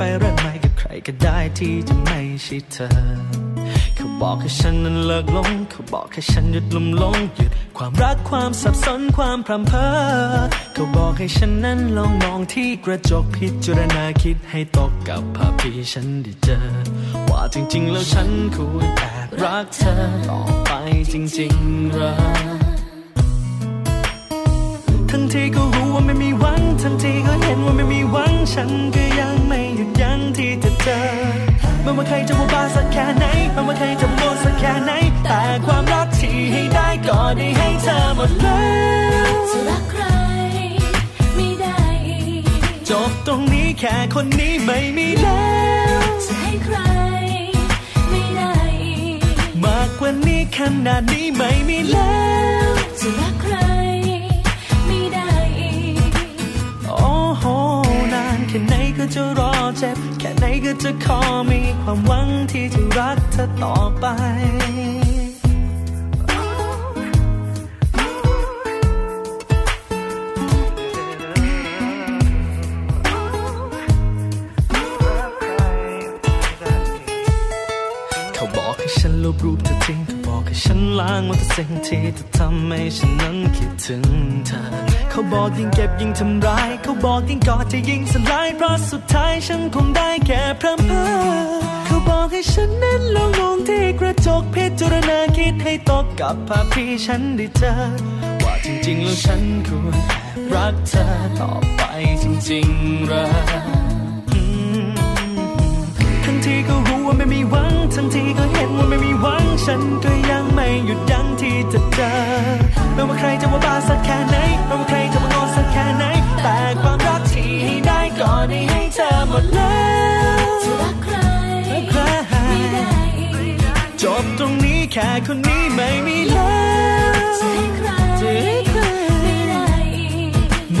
ไปเริ่มใหม่กับใครก็ได้ที่จะไม่ใช่เธอเขาบอกให้ฉันนั้นเลิกหลงเขาบอกให้ฉันหยุดลุ่มหลงหยุดความรักความสับสนความพร่ำเพ้อเขาบอกให้ฉันนั้นลองมองที่กระจกพิจารณาคิดให้ตกกับภาพที่ฉันได้เจอว่าจริงๆแล้วฉันควรแอบรักเธอต่อไปจริงๆเหรอทั้งที่ก็รู้ว่าไม่มีหวังทั้งที่ก็เห็นว่าไม่มีหวังฉันก็ยังไม่หยุดยั้งที่จะเจอไม่ว่าใครจะว่าบ้าสักแค่ไหนไม่ว่าใครจะโง่สักแค่ไหนแต่ความรักที่ให้ได้ก็ได้ให้เธอหมดแล้วจะรักใครไม่ได้จบตรงนี้แค่คนนี้ไม่มีแล้วจะให้ใครไม่ได้มากกว่านี้ขนาดนี้ไม่มีแล้วจะรักใครแค่ไหนก็จะรอเจ็บแค่ไหนก็จะขอมีความหวังที่จะรักเธอต่อไปเขาบอกให้ฉันลบรูปเธอทิ้งเขาบอกให้ฉันล้างว่าเธอสิ่งที่เธอทำให้ฉันนั้นคิดถึงเธอเขาบอกยิ่งเก็บยิ่งทำร้ายเขาบอกยิ่งกอดจะยิ่งสั่นไหวเพราะสุดท้ายฉันคงได้แค่พร่ำเพ้อเขาบอกให้ฉันนั้นลองมองที่กระจกพิจารณาคิดให้ตกกับภาพที่ฉันได้เจอว่าจริงๆแล้วฉันควรแอบรักเธอต่อไปจริงๆเหรอทั้งที่ก็รู้ว่าไม่มีหวังทั้งที่ก็เห็นว่าไม่มีหวังฉันก็ยังไม่หยุดยั้งที่จะเจอไม่ว่าใครจะว่าบ้าสักแค่ไหนไม่ว่าใครจะว่างอนสักแค่ไหนแต่ความรักที่ให้ได้ก็ได้ให้เธอหมดแล้วจะรักใครไม่ได้จบตรงนี้แค่คนนี้ไม่มีแล้วจะให้ใครไม่ได้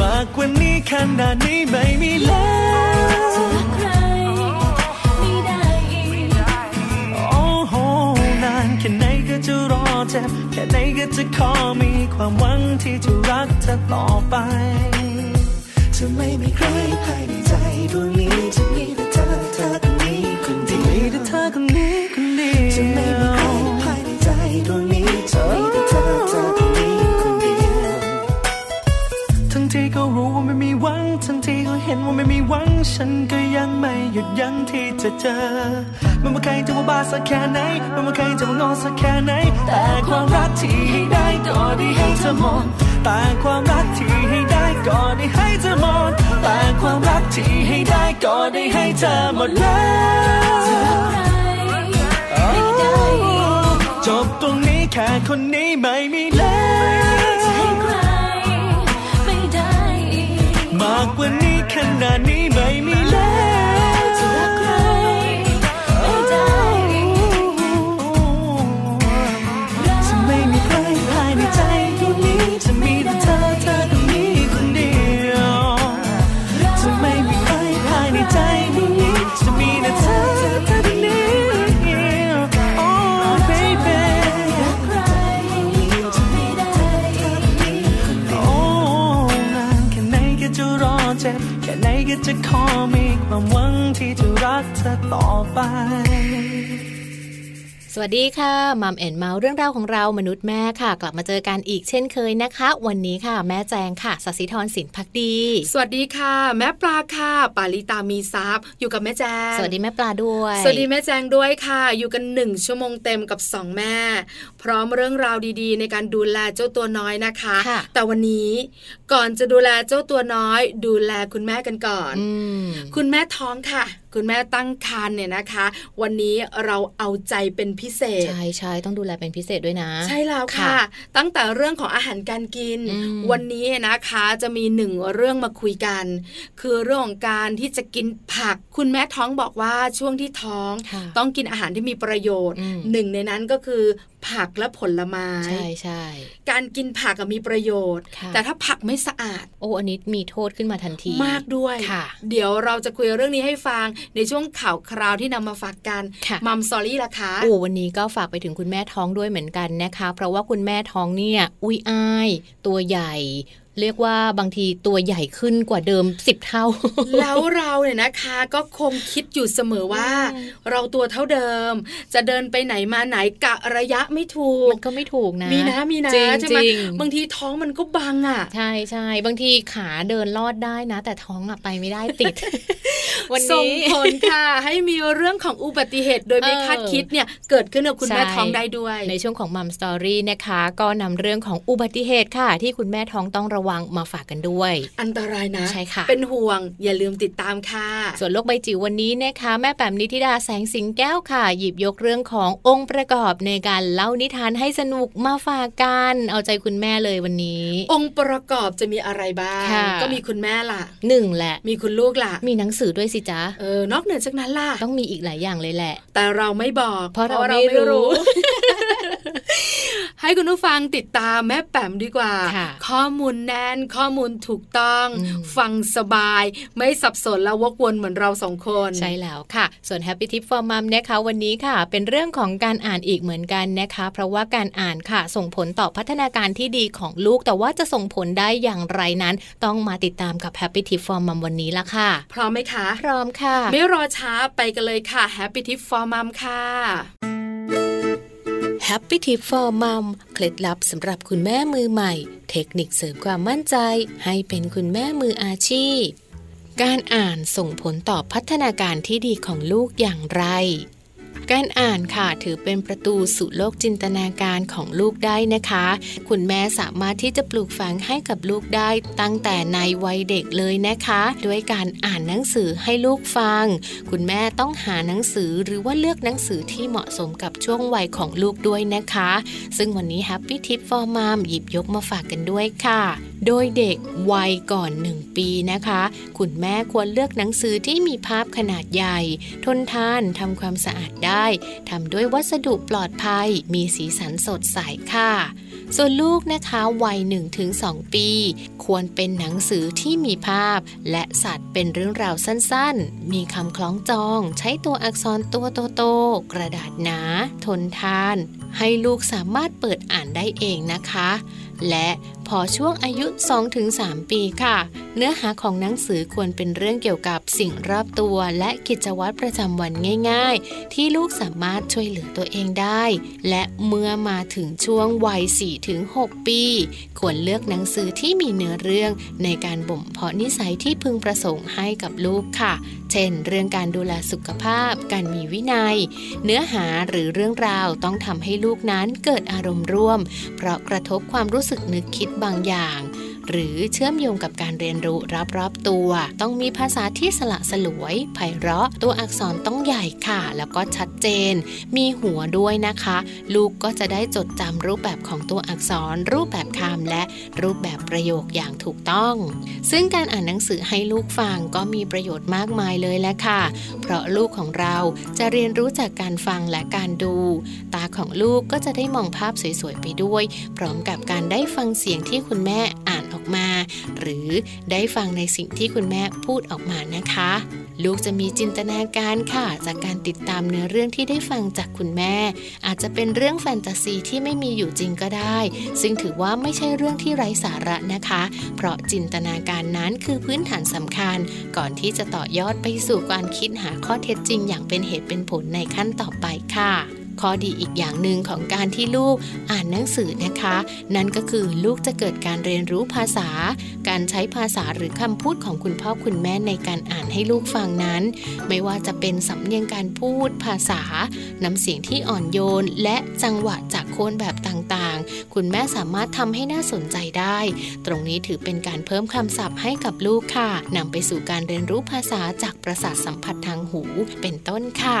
มากกว่านี้ขนาดนี้ไม่มีแล้วจะรักใครไม่ได้โอ้โหนานแค่ไหนก็จะรอเจ็บแค่ไหนก็จะขอมีความหวังที่จะรักเธอต่อไปจะไม่มีใครภายในใจดวงนี้จะมีแต่เธอเธอคนนี้คนเดียวมีแต่เธอคนนี้คนเดียวจะไม่มีใครภายในใจดวงนี้จะมีแต่เธอเธอคนนี้คนเดียวทั้งที่ก็รู้ว่าไม่มีหวังทั้งที่ก็เห็นว่าไม่มีหวังฉันก็ยังไม่หยุดยั้งที่จะเจอไม่ว่าใครจะว่าบ้าสักแค่ไหนไม่ว่าใครจะว่างอนสักแค่ไหนแต่ความรักที่ให้ได้ก็ได้ให้เธอหมดแต่ความรักที่ให้ได้ก็ได้ให้เธอหมดแต่ความรักที่ให้ได้ก็ได้ให้เธอหมดแล้วไม่ได้จบตรงนี้แค่คนนี้ไม่มีแล้วจะให้ใครไม่ได้มากกว่านี้ขนาดนี้ไม่มีแล้วจะรักใครไม่ได้จะไม่มีใครภายในใจดวงนี้จะมีแต่เธอเธอคนนี้คนเดียวจะไม่มีใครภายในใจดวงนี้จะมีแต่เธอเธอคนนี้แค่ไหนก็จะขอมีความหวังที่จะรักเธอต่อไปสวัสดีค่ะมัมแอนด์เมาส์เรื่องราวของเรามนุษย์แม่ค่ะกลับมาเจอกันอีกเช่นเคยนะคะวันนี้ค่ะแม่แจงค่ะศศิธรสินภักดีสวัสดีค่ะแม่ปลาค่ะปาลิตามีทรัพย์อยู่กับแม่แจงสวัสดีแม่ปลาด้วยสวัสดีแม่แจงด้วยค่ะอยู่กัน1ชั่วโมงเต็มกับ2แม่พร้อมเรื่องราวดีๆในการดูแลเจ้าตัวน้อยนะคะแต่วันนี้ก่อนจะดูแลเจ้าตัวน้อยดูแลคุณแม่กันก่อนคุณแม่ท้องค่ะคุณแม่ตั้งครรภ์เนี่ยนะคะวันนี้เราเอาใจเป็นพิ พิเศษใช่ๆต้องดูแลเป็นพิเศษด้วยนะใช่แล้วค่ะตั้งแต่เรื่องของอาหารการกินวันนี้นะคะจะมีหนึ่งเรื่องมาคุยกันคือเรื่องของการที่จะกินผักคุณแม่ท้องบอกว่าช่วงที่ท้องต้องกินอาหารที่มีประโยชน์หนึ่งในนั้นก็คือผักและผลไม้ใช่ๆการกินผักมีประโยชน์แต่ถ้าผักไม่สะอาดโอ้อันนี้มีโทษขึ้นมาทันทีมากด้วยเดี๋ยวเราจะคุยเรื่องนี้ให้ฟังในช่วงข่าวคราวที่นำมาฝากกันมัมซอรี่ล่ะคะโอ้วันนี้ก็ฝากไปถึงคุณแม่ท้องด้วยเหมือนกันนะคะเพราะว่าคุณแม่ท้องเนี่ยอุ้ยอ้ายตัวใหญ่เรียกว่าบางทีตัวใหญ่ขึ้นกว่าเดิม10เท่าแล้วเราเนี่ยนะคะก็คงคิดอยู่เสมอว่าเราตัวเท่าเดิมจะเดินไปไหนมาไหนกะระยะไม่ถูกมันก็ไม่ถูกนะมีนะใช่ไหมบางทีท้องมันก็บังอ่ะใช่ใช่บางทีขาเดินลอดได้นะแต่ท้องอ่ะไปไม่ได้ติด วันนี้ส่งผลค่ะให้มีเรื่องของอุบัติเหตุโดยไม่คาดคิดเนี่ยเกิดขึ้นกับคุณแม่ท้องได้ด้วยในช่วงของมัมสตอรี่นะคะก็นำเรื่องของอุบัติเหตุค่ะที่คุณแม่ท้องต้องระวังมาฝากกันด้วยอันตรายนะใช่ค่ะเป็นห่วงอย่าลืมติดตามค่ะส่วนโลกใบจิ๋ววันนี้นะคะแม่แป๋มนิธิดาแสงสิงแก้วค่ะหยิบยกเรื่องขององค์ประกอบในการเล่านิทานให้สนุกมาฝากกันเอาใจคุณแม่เลยวันนี้องค์ประกอบจะมีอะไรบ้างก็มีคุณแม่ล่ะหนึ่งแหละมีคุณลูกล่ะมีหนังสือด้วยสิจ๊ะนอกเหนือจากนั้นล่ะต้องมีอีกหลายอย่างเลยแหละแต่เราไม่บอกเพราะเราไม่รู้ ให้คุณผู้ฟังติดตามแม่แป๋มดีกว่าข้อมูลแน่นข้อมูลถูกต้องฟังสบายไม่สับสนและวกวนเหมือนเราสองคนใช่แล้วค่ะส่วน Happy Tip for Mom นะคะวันนี้ค่ะเป็นเรื่องของการอ่านอีกเหมือนกันนะคะเพราะว่าการอ่านค่ะส่งผลต่อพัฒนาการที่ดีของลูกแต่ว่าจะส่งผลได้อย่างไรนั้นต้องมาติดตามกับ Happy Tip for Mom วันนี้ละค่ะพร้อมไหมคะพร้อมค่ะไม่รอช้าไปกันเลยค่ะ Happy Tip for Mom ค่ะHappy Tip for Mom เคล็ดลับสำหรับคุณแม่มือใหม่เทคนิคเสริมความมั่นใจให้เป็นคุณแม่มืออาชีพการอ่านส่งผลต่อพัฒนาการที่ดีของลูกอย่างไรการอ่านค่ะถือเป็นประตูสู่โลกจินตนาการของลูกได้นะคะคุณแม่สามารถที่จะปลูกฝังให้กับลูกได้ตั้งแต่ในวัยเด็กเลยนะคะด้วยการอ่านหนังสือให้ลูกฟังคุณแม่ต้องหาหนังสือหรือว่าเลือกหนังสือที่เหมาะสมกับช่วงวัยของลูกด้วยนะคะซึ่งวันนี้ Happy Tip for Mom หยิบยกมาฝากกันด้วยค่ะโดยเด็กวัยก่อน1ปีนะคะคุณแม่ควรเลือกหนังสือที่มีภาพขนาดใหญ่ทนทานทำความสะอาดได้ทำด้วยวัสดุปลอดภัยมีสีสันสดใสค่ะส่วนลูกนะคะวัย 1-2 ปีควรเป็นหนังสือที่มีภาพและสัตว์เป็นเรื่องราวสั้นๆมีคำคล้องจองใช้ตัวอักษรตัวโตๆกระดาษหนาทนทานให้ลูกสามารถเปิดอ่านได้เองนะคะและพอช่วงอายุ 2-3 ปีค่ะเนื้อหาของหนังสือควรเป็นเรื่องเกี่ยวกับสิ่งรอบตัวและกิจวัตรประจำวันง่ายๆที่ลูกสามารถช่วยเหลือตัวเองได้และเมื่อมาถึงช่วงวัย 4-6 ปีควรเลือกหนังสือที่มีเนื้อเรื่องในการบ่มเพาะนิสัยที่พึงประสงค์ให้กับลูกค่ะเช่นเรื่องการดูแลสุขภาพการมีวินัยเนื้อหาหรือเรื่องราวต้องทำให้ลูกนั้นเกิดอารมณ์ร่วมเพราะกระทบความรู้สึกนึกคิดบางอย่างหรือเชื่อมโยงกับการเรียนรู้รอบๆตัวต้องมีภาษาที่สละสลวยไพเราะตัวอักษรต้องใหญ่ค่ะแล้วก็ชัดเจนมีหัวด้วยนะคะลูกก็จะได้จดจำรูปแบบของตัวอักษรรูปแบบคำและรูปแบบประโยคอย่างถูกต้องซึ่งการอ่านหนังสือให้ลูกฟังก็มีประโยชน์มากมายเลยแหละค่ะเพราะลูกของเราจะเรียนรู้จากการฟังและการดูตาของลูกก็จะได้มองภาพสวยๆไปด้วยพร้อมกับการได้ฟังเสียงที่คุณแม่อ่านออกมาหรือได้ฟังในสิ่งที่คุณแม่พูดออกมานะคะลูกจะมีจินตนาการค่ะจากการติดตามเนื้อเรื่องที่ได้ฟังจากคุณแม่อาจจะเป็นเรื่องแฟนตาซีที่ไม่มีอยู่จริงก็ได้ซึ่งถือว่าไม่ใช่เรื่องที่ไร้สาระนะคะเพราะจินตนาการนั้นคือพื้นฐานสำคัญก่อนที่จะต่อยอดไปสู่การคิดหาข้อเท็จจริงอย่างเป็นเหตุเป็นผลในขั้นต่อไปค่ะข้อดีอีกอย่างหนึ่งของการที่ลูกอ่านหนังสือนะคะนั่นก็คือลูกจะเกิดการเรียนรู้ภาษาการใช้ภาษาหรือคำพูดของคุณพ่อคุณแม่ในการอ่านให้ลูกฟังนั้นไม่ว่าจะเป็นสำเนียงการพูดภาษาน้ำเสียงที่อ่อนโยนและจังหวะจากโคนแบบต่างๆคุณแม่สามารถทำให้น่าสนใจได้ตรงนี้ถือเป็นการเพิ่มคำศัพท์ให้กับลูกค่ะนำไปสู่การเรียนรู้ภาษาจากประสาทสัมผัสทางหูเป็นต้นค่ะ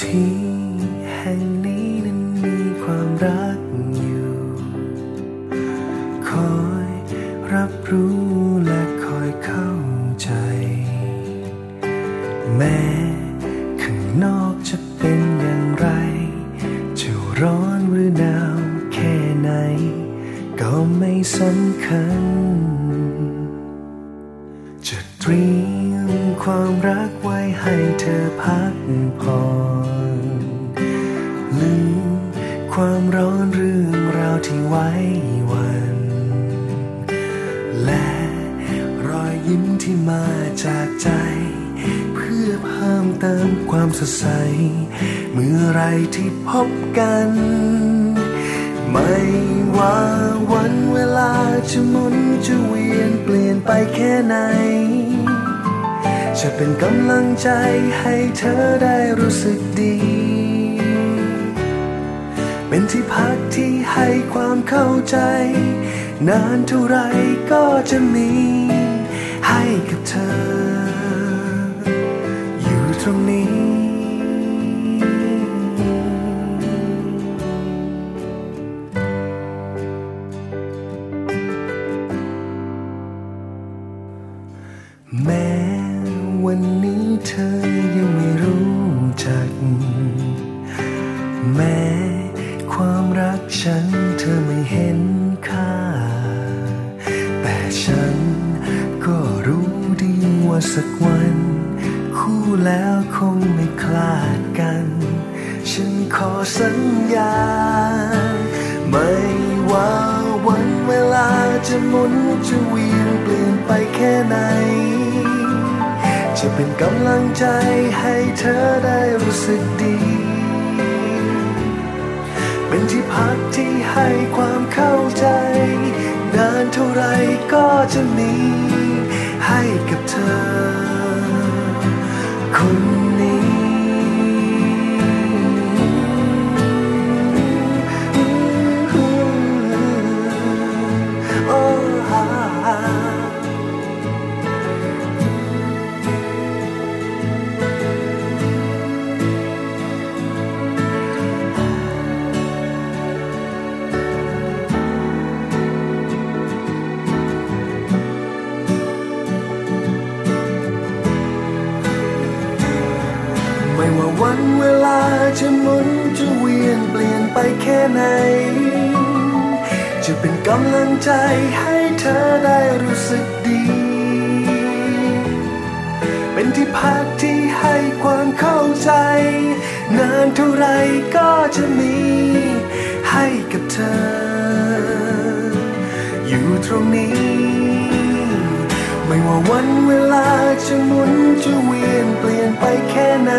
ที่แห่งนี้นั้นมีความรักอยู่คอยรับรู้และคอยเข้าใจแม้ข้างนอกจะเป็นอย่างไรจะร้อนหรือหนาวแค่ไหนก็ไม่สำคัญจะเตรียมความรักไว้ให้เธอพักผ่อนลืมความร้อนเรื่องราวที่ไว้วันและรอยยิ้มที่มาจากใจเพื่อเพิ่มเติมความสดใสเมื่อไรที่พบกันไม่ว่าวันเวลาจะหมุนจะเวียนเปลี่ยนไปแค่ไหนจะเป็นกำลังใจให้เธอได้รู้สึกดีเป็นที่พักที่ให้ความเข้าใจนานเท่าไรก็จะมีให้กับเธออยู่ตรงนี้แม้วันนี้เธอยังไม่รู้จักแม้ความรักฉันเธอไม่เห็นค่าแต่ฉันก็รู้ดีว่าสักวันคู่แล้วคงไม่คลาดกันฉันขอสัญญาไม่ว่าวันเวลาจะหมุนจะเวียนเปลี่ยนไปแค่ไหนจะเป็นกำลังใจให้เธอได้รู้สึกดีเป็นที่พักที่ให้ความเข้าใจนานเท่าไรก็จะมีให้กับเธอคนนี้วันเวลาจะหมุนจะเวียนเปลี่ยนไปแค่ไหนจะเป็นกำลังใจให้เธอได้รู้สึกดีเป็นที่พักที่ให้ความเข้าใจนานเท่าไรก็จะมีให้กับเธออยู่ตรงนี้ไม่ว่าวันเวลาจะหมุนจะเวียนเปลี่ยนไปแค่ไหน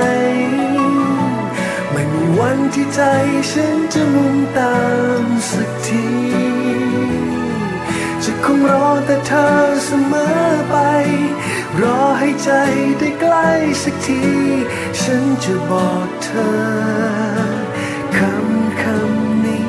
ไม่มีวันที่ใจฉันจะมุ่งตามสักทีจะคงรอแต่เธอเสมอไปรอให้ใจได้ใกล้สักทีฉันจะบอกเธอคำนี้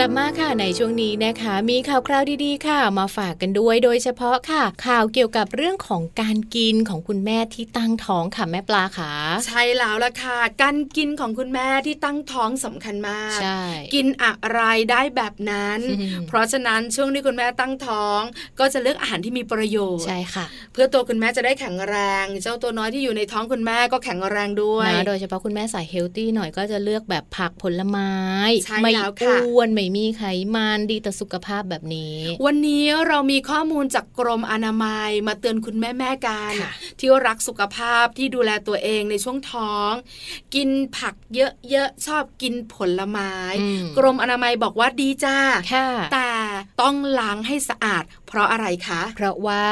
กลับมาค่ะในช่วงนี้นะคะมีข่าวคราวดีๆค่ะมาฝากกันด้วยโดยเฉพาะค่ะข่าวเกี่ยวกับเรื่องของการกินของคุณแม่ที่ตั้งท้องค่ะแม่ปลาค่ะใช่แล้วล่ะค่ะการกินของคุณแม่ที่ตั้งท้องสำคัญมากกินอะไรได้แบบนั้นเพราะฉะนั้นช่วงที่คุณแม่ตั้งท้องก็จะเลือกอาหารที่มีประโยชน์ใช่ค่ะเพื่อตัวคุณแม่จะได้แข็งแรงเจ้าตัวน้อยที่อยู่ในท้องคุณแม่ก็แข็งแรงด้วยนะโดยเฉพาะคุณแม่สายเฮลตี้หน่อยก็จะเลือกแบบผักผลไม้ไม่อ้วนไม่มีไขมันดีต่อสุขภาพแบบนี้วันนี้เรามีข้อมูลจากกรมอนามัยมาเตือนคุณแม่ๆกันที่รักสุขภาพที่ดูแลตัวเองในช่วงท้องกินผักเยอะๆชอบกินผลไม้กรมอนามัยบอกว่าดีจ้าแต่ต้องล้างให้สะอาดเพราะอะไรคะเพราะว่า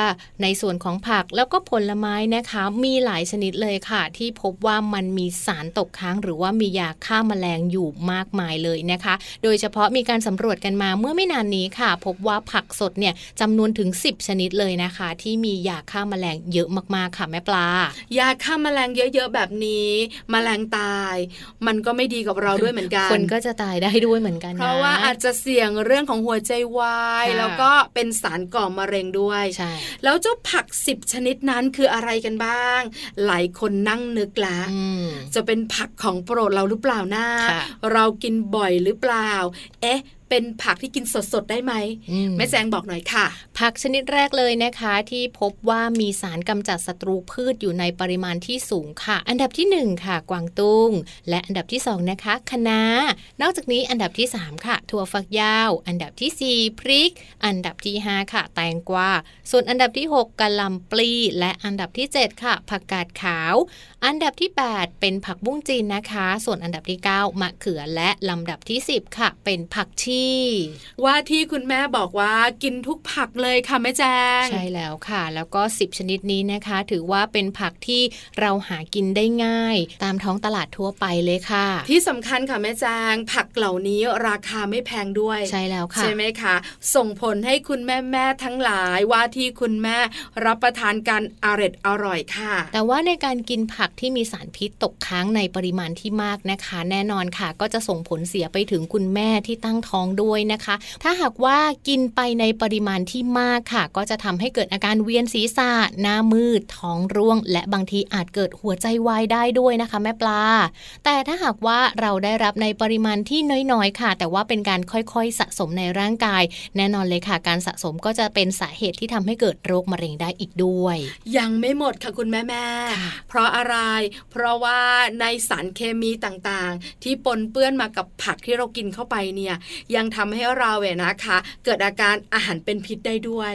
ในส่วนของผักแล้วก็ผลไม้นะคะมีหลายชนิดเลยค่ะที่พบว่ามันมีสารตกค้างหรือว่ามียาฆ่าแมลงอยู่มากมายเลยนะคะโดยเฉพาะมีการสำรวจกันมาเมื่อไม่นานนี้ค่ะพบว่าผักสดเนี่ยจำนวนถึง10ชนิดเลยนะคะที่มียาฆ่าแมลงเยอะมากๆค่ะแม่ปลายาฆ่าแมลงเยอะๆแบบนี้แมลงตายมันก็ไม่ดีกับเราด้วยเหมือนกันคนก็จะตายได้ด้วยเหมือนกันนะเพราะว่าอาจจะเสี่ยงเรื่องของหัวใจวายแล้วก็เป็นสารก่อมะเร็งด้วยใช่แล้วเจ้าผัก10ชนิดนั้นคืออะไรกันบ้างหลายคนนั่งนึกละจะเป็นผักของโปรดเราหรือเปล่านะเรากินบ่อยหรือเปล่าเอ๊ะเป็นผักที่กินสดๆได้ไหมแม่แจงบอกหน่อยค่ะผักชนิดแรกเลยนะคะที่พบว่ามีสารกำจัดศัตรูพืชอยู่ในปริมาณที่สูงค่ะอันดับที่1ค่ะกวางตุ้งและอันดับที่2นะคะคะน้านอกจากนี้อันดับที่3ค่ะถั่วฝักยาวอันดับที่4พริกอันดับที่5ค่ะแตงกวาส่วนอันดับที่6กะหล่ำปลีและอันดับที่7ค่ะผักกาดขาวอันดับที่8เป็นผักบุ้งจีนนะคะส่วนอันดับที่9มะเขือและลำดับที่10ค่ะเป็นผักชีว่าที่คุณแม่บอกว่ากินทุกผักเลยค่ะแม่แจงใช่แล้วค่ะแล้วก็10ชนิดนี้นะคะถือว่าเป็นผักที่เราหากินได้ง่ายตามท้องตลาดทั่วไปเลยค่ะที่สำคัญค่ะแม่แจงผักเหล่านี้ราคาไม่แพงด้วยใช่แล้วค่ะใช่ไหมคะส่งผลให้คุณแม่ๆทั้งหลายว่าที่คุณแม่รับประทานกันอร่อยค่ะแต่ว่าในการกินผักที่มีสารพิษตกค้างในปริมาณที่มากนะคะแน่นอนค่ะก็จะส่งผลเสียไปถึงคุณแม่ที่ตั้งท้องด้วยนะคะถ้าหากว่ากินไปในปริมาณที่มากค่ะก็จะทำให้เกิดอาการเวียนศีรษะหน้ามืดท้องร่วงและบางทีอาจเกิดหัวใจวายได้ด้วยนะคะแม่ปลาแต่ถ้าหากว่าเราได้รับในปริมาณที่น้อยๆค่ะแต่ว่าเป็นการค่อยๆสะสมในร่างกายแน่นอนเลยค่ะการสะสมก็จะเป็นสาเหตุที่ทำให้เกิดโรคมะเร็งได้อีกด้วยยังไม่หมดค่ะคุณแม่ๆเพราะอะไรเพราะว่าในสารเคมีต่างๆที่ปนเปื้อนมากับผักที่เรากินเข้าไปเนี่ยยังทำให้เรานะคะเกิดอาการอาหารเป็นพิษได้ด้วย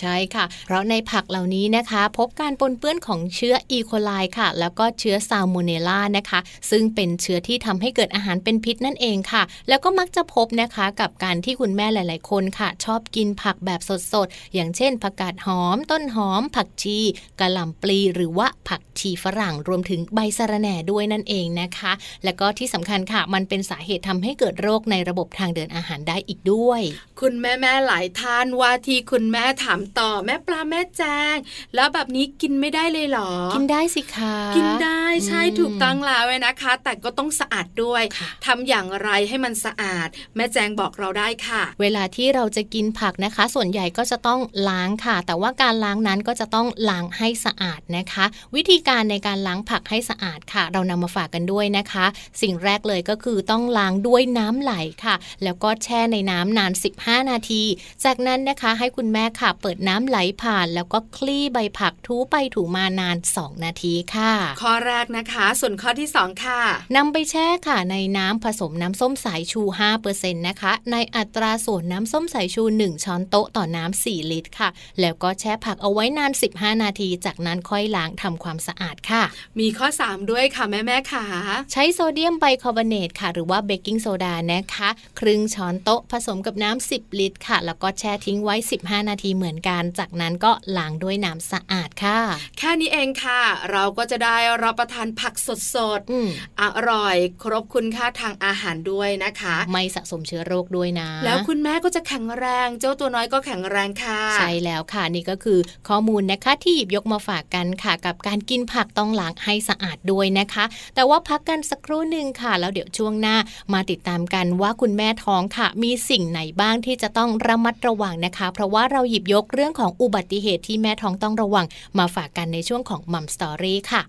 ใช่ค่ะเพราะในผักเหล่านี้นะคะพบการปนเปื้อนของเชื้ออีโคไลค่ะแล้วก็เชื้อซาโมเนล่านะคะซึ่งเป็นเชื้อที่ทำให้เกิดอาหารเป็นพิษนั่นเองค่ะแล้วก็มักจะพบนะคะกับการที่คุณแม่หลายๆคนค่ะชอบกินผักแบบสดๆอย่างเช่นผักกาดหอมต้นหอมผักชีกะหล่ำปลีหรือว่าผักชีฝรั่งรวมถึงใบสะระแหน่ด้วยนั่นเองนะคะแล้วก็ที่สำคัญค่ะมันเป็นสาเหตุทำให้เกิดโรคในระบบทางเดินอาหารได้อีกด้วยคุณแม่ๆหลายท่านว่าที่คุณแม่ถามต่อแม่ปลาแม่แจงแล้วแบบนี้กินไม่ได้เลยหรอกินได้สิคะกินได้ใช่ถูกต้องแล้วนะคะแต่ก็ต้องสะอาดด้วยทำอย่างไรให้มันสะอาดแม่แจงบอกเราได้ค่ะเวลาที่เราจะกินผักนะคะส่วนใหญ่ก็จะต้องล้างค่ะแต่ว่าการล้างนั้นก็จะต้องล้างให้สะอาดนะคะวิธีการในการล้างผักให้สะอาดค่ะเรานำมาฝากกันด้วยนะคะสิ่งแรกเลยก็คือต้องล้างด้วยน้ำไหลค่ะแล้วก็แช่ในน้ำนาน15นาทีจากนั้นนะคะให้คุณแม่ค่ะเปิดน้ำไหลผ่านแล้วก็คลี่ใบผักถูไปถูมานาน2นาทีค่ะข้อแรกนะคะส่วนข้อที่2ค่ะนำไปแช่ค่ะในน้ำผสมน้ำส้มสายชู 5% นะคะในอัตราส่วนน้ำส้มสายชู1ช้อนโต๊ะต่อน้ำ4ลิตรค่ะแล้วก็แช่ผักเอาไว้นาน15นาทีจากนั้นค่อยล้างทำความสะอาดค่ะมีข้อ3ด้วยค่ะแม่ๆค่ะใช้โซเดียมไบคาร์บอเนตค่ะหรือว่าเบกกิ้งโซดานะคะครึ่งช้อนโต๊ะผสมกับน้ำ10ลิตรค่ะแล้วก็แช่ทิ้งไว้15นาทีเหมือนกันจากนั้นก็ล้างด้วยน้ำสะอาดค่ะแค่นี้เองค่ะเราก็จะได้รับประทานผักสดๆอร่อยครบคุณค่าทางอาหารด้วยนะคะไม่สะสมเชื้อโรคด้วยนะแล้วคุณแม่ก็จะแข็งแรงเจ้าตัวน้อยก็แข็งแรงค่ะใช่แล้วค่ะนี่ก็คือข้อมูลนะคะที่หยิบยกมาฝากกันค่ะกับการกิน ผักต้องล้างให้สะอาดด้วยนะคะแต่ว่าพักกันสักครู่หนึ่งค่ะแล้วเดี๋ยวช่วงหน้ามาติดตามกันว่าคุณแม่ท้องค่ะมีสิ่งไหนบ้างที่จะต้องระมัดระวังนะคะเพราะว่าเราหยิบยกเรื่องของอุบัติเหตุที่แม่ท้องต้องระวังมาฝากกันในช่วงของมัมสตอรี่ค่ะ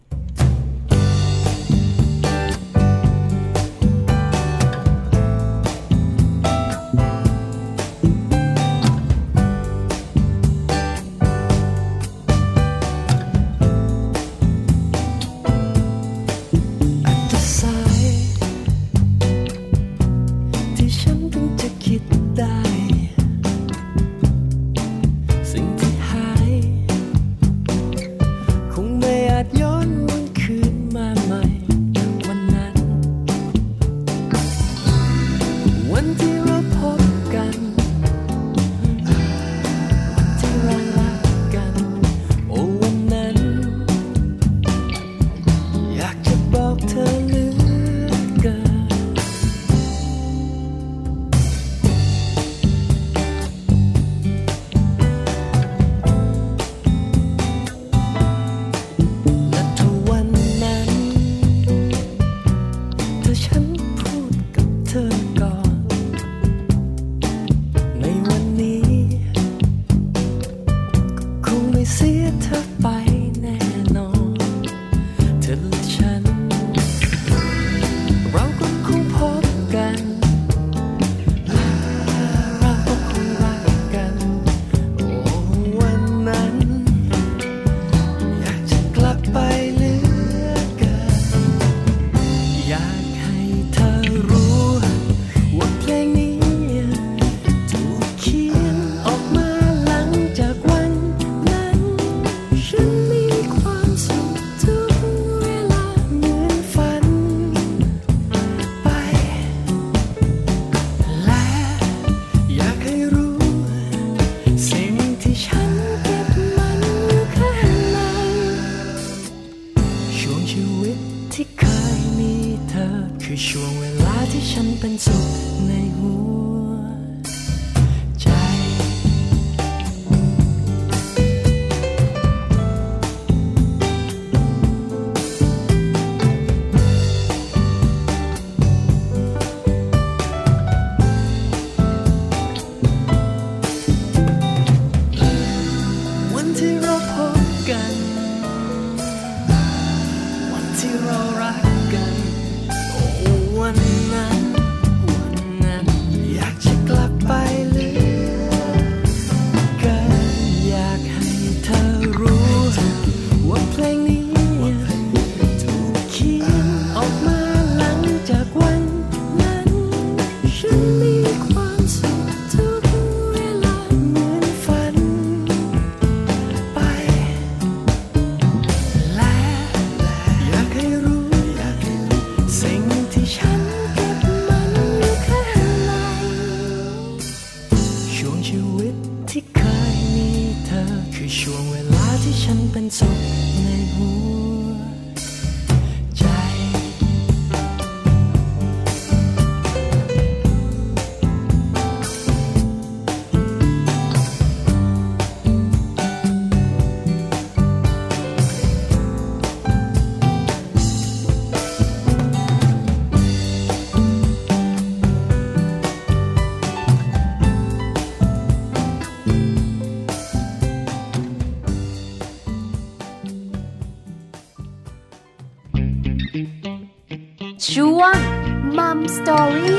ช่วง Mom Story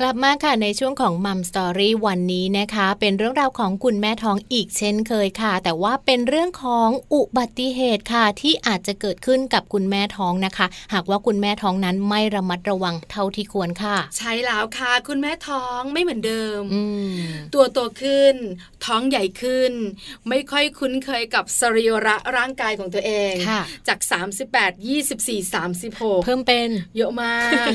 กลับมาค่ะในช่วงของ Mom Story วันนี้นะคะเป็นเรื่องราวของคุณแม่ท้องอีกเช่นเคยค่ะแต่ว่าเป็นเรื่องของอุบัติเหตุค่ะที่อาจจะเกิดขึ้นกับคุณแม่ท้องนะคะหากว่าคุณแม่ท้องนั้นไม่ระมัดระวังเท่าที่ควรค่ะใช่แล้วค่ะคุณแม่ท้องไม่เหมือนเดิมตัวโตขึ้นท้องใหญ่ขึ้นไม่ค่อยคุ้นเคยกับสรีระร่างกายของตัวเองจาก38 24 36เพิ่มเป็นเยอะมาก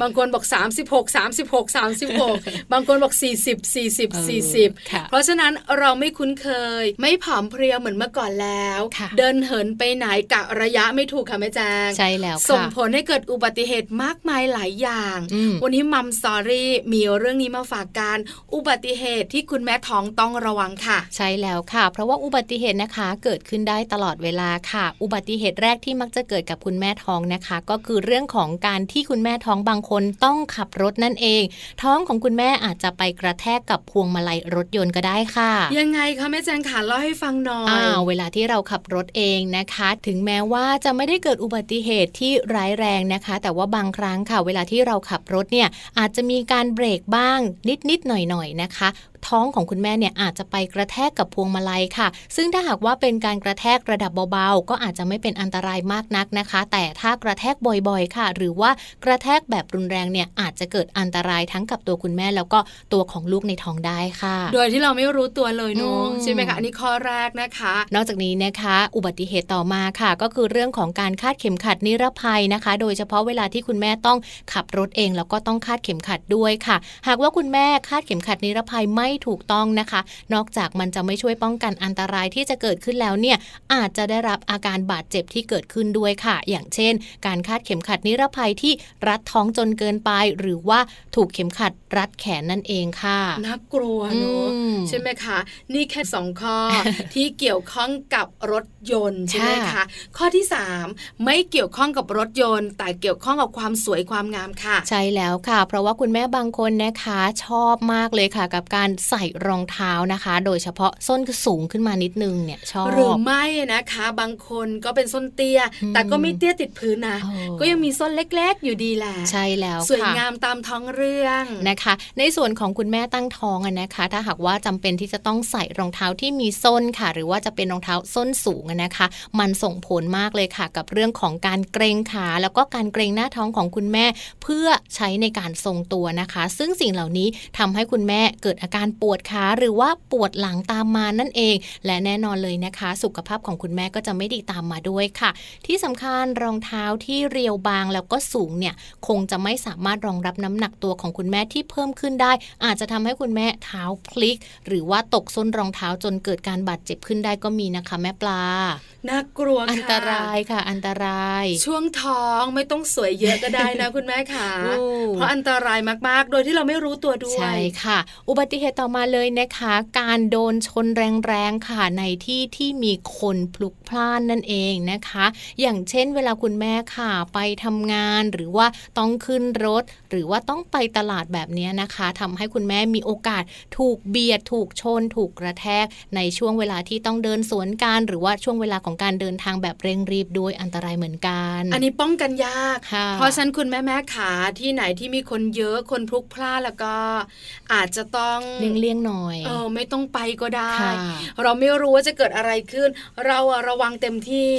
บางคนบอก36 36 บางคนบอก40 เพราะฉะนั้นเราไม่คุ้นเคยไม่ผอมเพรียวเหมือนเมื่อก่อนแล้วเดินเหินไปไหนกะระยะไม่ถูกค่ะแม่แจงใช่แล้วส่งผลให้เกิดอุบัติเหตุมากมายหลายอย่างวันนี้มัมสอรี่มีเรื่องนี้มาฝากกันอุบัติเหตุที่คุณแม่ท้องต้องระวังค่ะใช่แล้วค่ะเพราะว่าอุบัติเหตุนะคะเกิดขึ้นได้ตลอดเวลาค่ะอุบัติเหตุแรกที่มักจะเกิดกับคุณแม่ท้องนะคะก็คือเรื่องของการที่คุณแม่ท้องบางคนต้องขับรถนั่นเองท้องของคุณแม่อาจจะไปกระแทกกับพวงมาลัยรถยนต์ก็ได้ค่ะยังไงคะแม่แจงค่ะเล่าให้ฟังหน่อยเวลาที่เราขับรถเองนะคะถึงแม้ว่าจะไม่ได้เกิดอุบัติเหตุที่ร้ายแรงนะคะแต่ว่าบางครั้งค่ะเวลาที่เราขับรถเนี่ยอาจจะมีการเบรกบ้างนิดๆหน่อยๆนะคะท้องของคุณแม่เนี่ยอาจจะไปกระแทกกับพวงมาลัยค่ะซึ่งถ้าหากว่าเป็นการกระแทกระดับเบาๆก็อาจจะไม่เป็นอันตรายมากนักนะคะแต่ถ้ากระแทกบ่อยๆค่ะหรือว่ากระแทกแบบรุนแรงเนี่ยอาจจะเกิดอันตรายทั้งกับตัวคุณแม่แล้วก็ตัวของลูกในท้องได้ค่ะโดยที่เราไม่รู้ตัวเลยเนาะใช่ไหมคะอันนี้ข้อแรกนะคะนอกจากนี้นะคะอุบัติเหตุต่อมาค่ะก็คือเรื่องของการคาดเข็มขัดนิรภัยนะคะโดยเฉพาะเวลาที่คุณแม่ต้องขับรถเองแล้วก็ต้องคาดเข็มขัดด้วยค่ะหากว่าคุณแม่คาดเข็มขัดนิรภัยไม่ถูกต้องนะคะนอกจากมันจะไม่ช่วยป้องกันอันตรายที่จะเกิดขึ้นแล้วเนี่ยอาจจะได้รับอาการบาดเจ็บที่เกิดขึ้นด้วยค่ะอย่างเช่นการคาดเข็มขัดนิรภัยที่รัดท้องจนเกินไปหรือว่าถูกเข็มขัดรัดแขนนั่นเองค่ะน่ากลัวเนอะใช่ไหมคะนี่แค่2ข้อ ที่เกี่ยวข้องกับรถยนต์ใช่ไหมคะข้อที่3ไม่เกี่ยวข้องกับรถยนต์แต่เกี่ยวข้องกับความสวยความงามค่ะใช่แล้วค่ะเพราะว่าคุณแม่บางคนนะคะชอบมากเลยค่ะกับการใส่รองเท้านะคะโดยเฉพาะส้นสูงขึ้นมานิดนึงเนี่ยชอบหรือไม่นะคะบางคนก็เป็นส้นเตี้ยแต่ก็ไม่เตี้ยติดพื้นนะก็ยังมีส้นเล็กๆอยู่ดีแหละใช่แล้วสวยงามตามท้องเรื่องนะคะในส่วนของคุณแม่ตั้งท้องนะคะถ้าหากว่าจำเป็นที่จะต้องใส่รองเท้าที่มีส้นค่ะหรือว่าจะเป็นรองเท้าส้นสูงนะคะมันส่งผลมากเลยค่ะกับเรื่องของการเกรงขาแล้วก็การเกรงหน้าท้องของคุณแม่เพื่อใช้ในการทรงตัวนะคะซึ่งสิ่งเหล่านี้ทำให้คุณแม่เกิดอาการปวดขาหรือว่าปวดหลังตามมานั่นเองและแน่นอนเลยนะคะสุขภาพของคุณแม่ก็จะไม่ดีตามมาด้วยค่ะที่สำคัญรองเท้าที่เรียวบางแล้วก็สูงเนี่ยคงจะไม่สามารถรองรับน้ำหนักตัวของคุณแม่ที่เพิ่มขึ้นได้อาจจะทำให้คุณแม่เท้าพลิกหรือว่าตกส้นรองเท้าจนเกิดการบาดเจ็บขึ้นได้ก็มีนะคะแม่ปลาน่ากลัวค่ะอันตรายค่ะอันตรายช่วงท้องไม่ต้องสวยเยอะก็ได้นะ คุณแม่ค่ะเพราะอันตรายมากๆโดยที่เราไม่รู้ตัวด้วยใช่ค่ะอุบัติเหตุต่อมาเลยนะคะการโดนชนแรงๆค่ะในที่ที่มีคนพลุกพล่านนั่นเองนะคะอย่างเช่นเวลาคุณแม่ค่ะไปทำงานหรือว่าต้องขึ้นรถหรือว่าต้องไปตลาดแบบนี้นะคะทำให้คุณแม่มีโอกาสถูกเบียดถูกชนถูกกระแทกในช่วงเวลาที่ต้องเดินสวนกันหรือว่าช่วงเวลาของการเดินทางแบบเร่งรีบด้วยอันตรายเหมือนกันอันนี้ป้องกันยากเพราะฉะนั้นคุณแม่ๆขาที่ไหนที่มีคนเยอะคนพลุกพล่านแล้วก็อาจจะต้องเลี่ยงๆหน่อยไม่ต้องไปก็ได้เราไม่รู้ว่าจะเกิดอะไรขึ้นเราระวังเต็มที่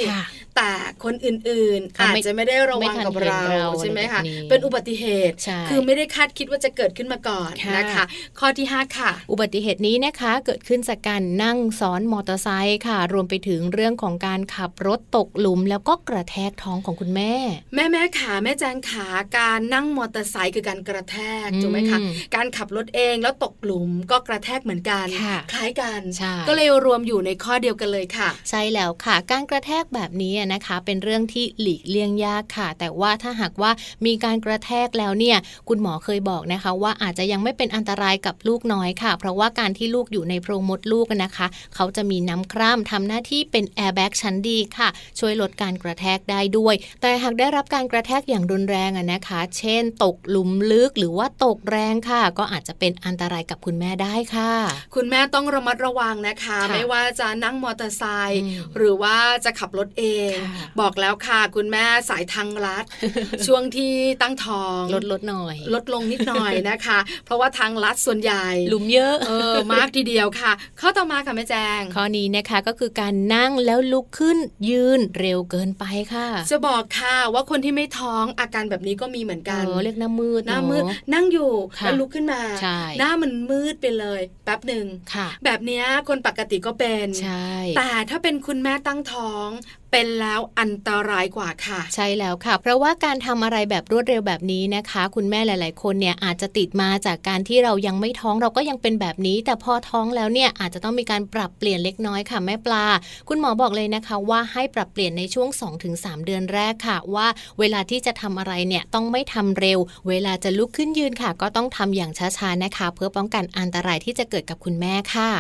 แต่คนอื่นๆอาจจะไม่ได้ระวังกับเราใช่ไหมคะเป็นอุบัติเหตุคือไม่ได้คาดคิดว่าจะเกิดขึ้นมาก่อนนะคะข้อที่5ค่ะอุบัติเหตุนี้นะคะเกิดขึ้นจากการนั่งซ้อนมอเตอร์ไซค์ค่ะรวมไปถึงเรื่องของการขับรถตกหลุมแล้วก็กระแทกท้องของคุณแม่ขาแม่แจงขาการนั่งมอเตอร์ไซค์คือการกระแทกถูกไหมคะการขับรถเองแล้วตกหลุมก็กระแทกเหมือนกันคล้ายกันก็เลยรวมอยู่ในข้อเดียวกันเลยค่ะใช่แล้วค่ะการกระแทกแบบนี้นะคะเป็นเรื่องที่หลีกเลี่ยงยากค่ะแต่ว่าถ้าหากว่ามีการกระแทกแล้วเนี่ยคุณหมอเคยบอกนะคะว่าอาจจะยังไม่เป็นอันตรายกับลูกน้อยค่ะเพราะว่าการที่ลูกอยู่ในโพรงมดลูกนะคะเขาจะมีน้ำคร่ำทำหน้าที่เป็นแอร์แบ็กชั้นดีค่ะช่วยลดการกระแทกได้ด้วยแต่หากได้รับการกระแทกอย่างรุนแรงนะคะเช่นตกหลุมลึกหรือว่าตกแรงค่ะก็อาจจะเป็นอันตรายกับคุณแม่ได้ค่ะคุณแม่ต้องระมัดระวังนะคะไม่ว่าจะนั่งมอเตอร์ไซค์หรือว่าจะขับรถเองบอกแล้วค่ะคุณแม่สายทางลัด ช่วงที่ตั้งท้องลดหน่อยลดลงนิดหน่อยนะคะ เพราะว่าทางลัดส่วนใหญ่หลุมเยอะมากทีเดียวค่ะข้อต่อมาค่ะแม่แจงข้อนี้นะคะก็คือการนั่งแล้วลุกขึ้นยืนเร็วเกินไปค่ะจะบอกค่ะว่าคนที่ไม่ท้องอาการแบบนี้ก็มีเหมือนกันเรียกหน้ามืดนั่งอยู่แล้วลุกขึ้นมาหน้ามันมืดไปเลยแป๊บนึงแบบนี้คนปกติก็เป็นแต่ถ้าเป็นคุณแม่ตั้งท้อง เป็นแล้วอันตรายกว่าค่ะใช่แล้วค่ะเพราะว่าการทำอะไรแบบรวดเร็วแบบนี้นะคะคุณแม่หลายๆคนเนี่ยอาจจะติดมาจากการที่เรายังไม่ท้องเราก็ยังเป็นแบบนี้แต่พอท้องแล้วเนี่ยอาจจะต้องมีการปรับเปลี่ยนเล็กน้อยค่ะแม่ปลาคุณหมอบอกเลยนะคะว่าให้ปรับเปลี่ยนในช่วง 2-3 เดือนแรกค่ะว่าเวลาที่จะทำอะไรเนี่ยต้องไม่ทำเร็วเวลาจะลุกขึ้นยืนค่ะก็ต้องทำอย่างช้าๆนะคะเพื่อป้องกันอันตรายที่จะเกิดกับคุณแม่ค่ะ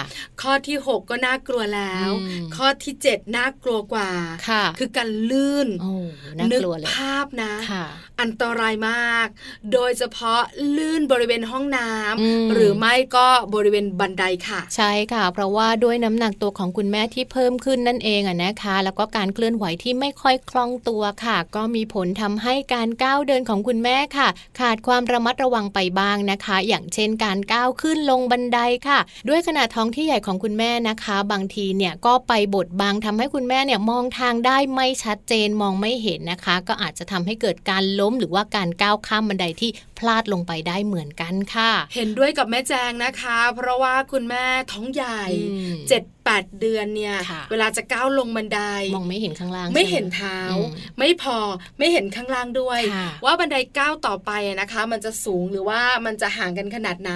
ข้อที่6ก็น่ากลัวแล้วข้อที่7น่ากลัวกว่าคือการลื่นนึกภาพนะอันตรายมากโดยเฉพาะลื่นบริเวณห้องน้ำหรือไม่ก็บริเวณบันไดค่ะใช่ค่ะเพราะว่าด้วยน้ำหนักตัวของคุณแม่ที่เพิ่มขึ้นนั่นเองนะคะแล้วก็การเคลื่อนไหวที่ไม่ค่อยคล่องตัวค่ะก็มีผลทำให้การก้าวเดินของคุณแม่ค่ะขาดความระมัดระวังไปบ้างนะคะอย่างเช่นการก้าวขึ้นลงบันไดค่ะด้วยขนาดท้องที่ใหญ่ของคุณแม่นะคะบางทีเนี่ยก็ไปบดบังทำให้คุณแม่เนี่ยมองทางได้ไม่ชัดเจนมองไม่เห็นนะคะก็อาจจะทำให้เกิดการล้มหรือว่าการก้าวข้ามบันไดที่พลาดลงไปได้เหมือนกันค่ะเห็นด้วยกับแม่แจงนะคะเพราะว่าคุณแม่ท้องใหญ่7-8 เดือนเนี่ยเวลาจะก้าวลงบันไดมองไม่เห็นข้างล่างไม่เห็นเท้าไม่พอไม่เห็นข้างล่างด้วยว่าบันไดก้าวต่อไปนะคะมันจะสูงหรือว่ามันจะห่างกันขนาดไหน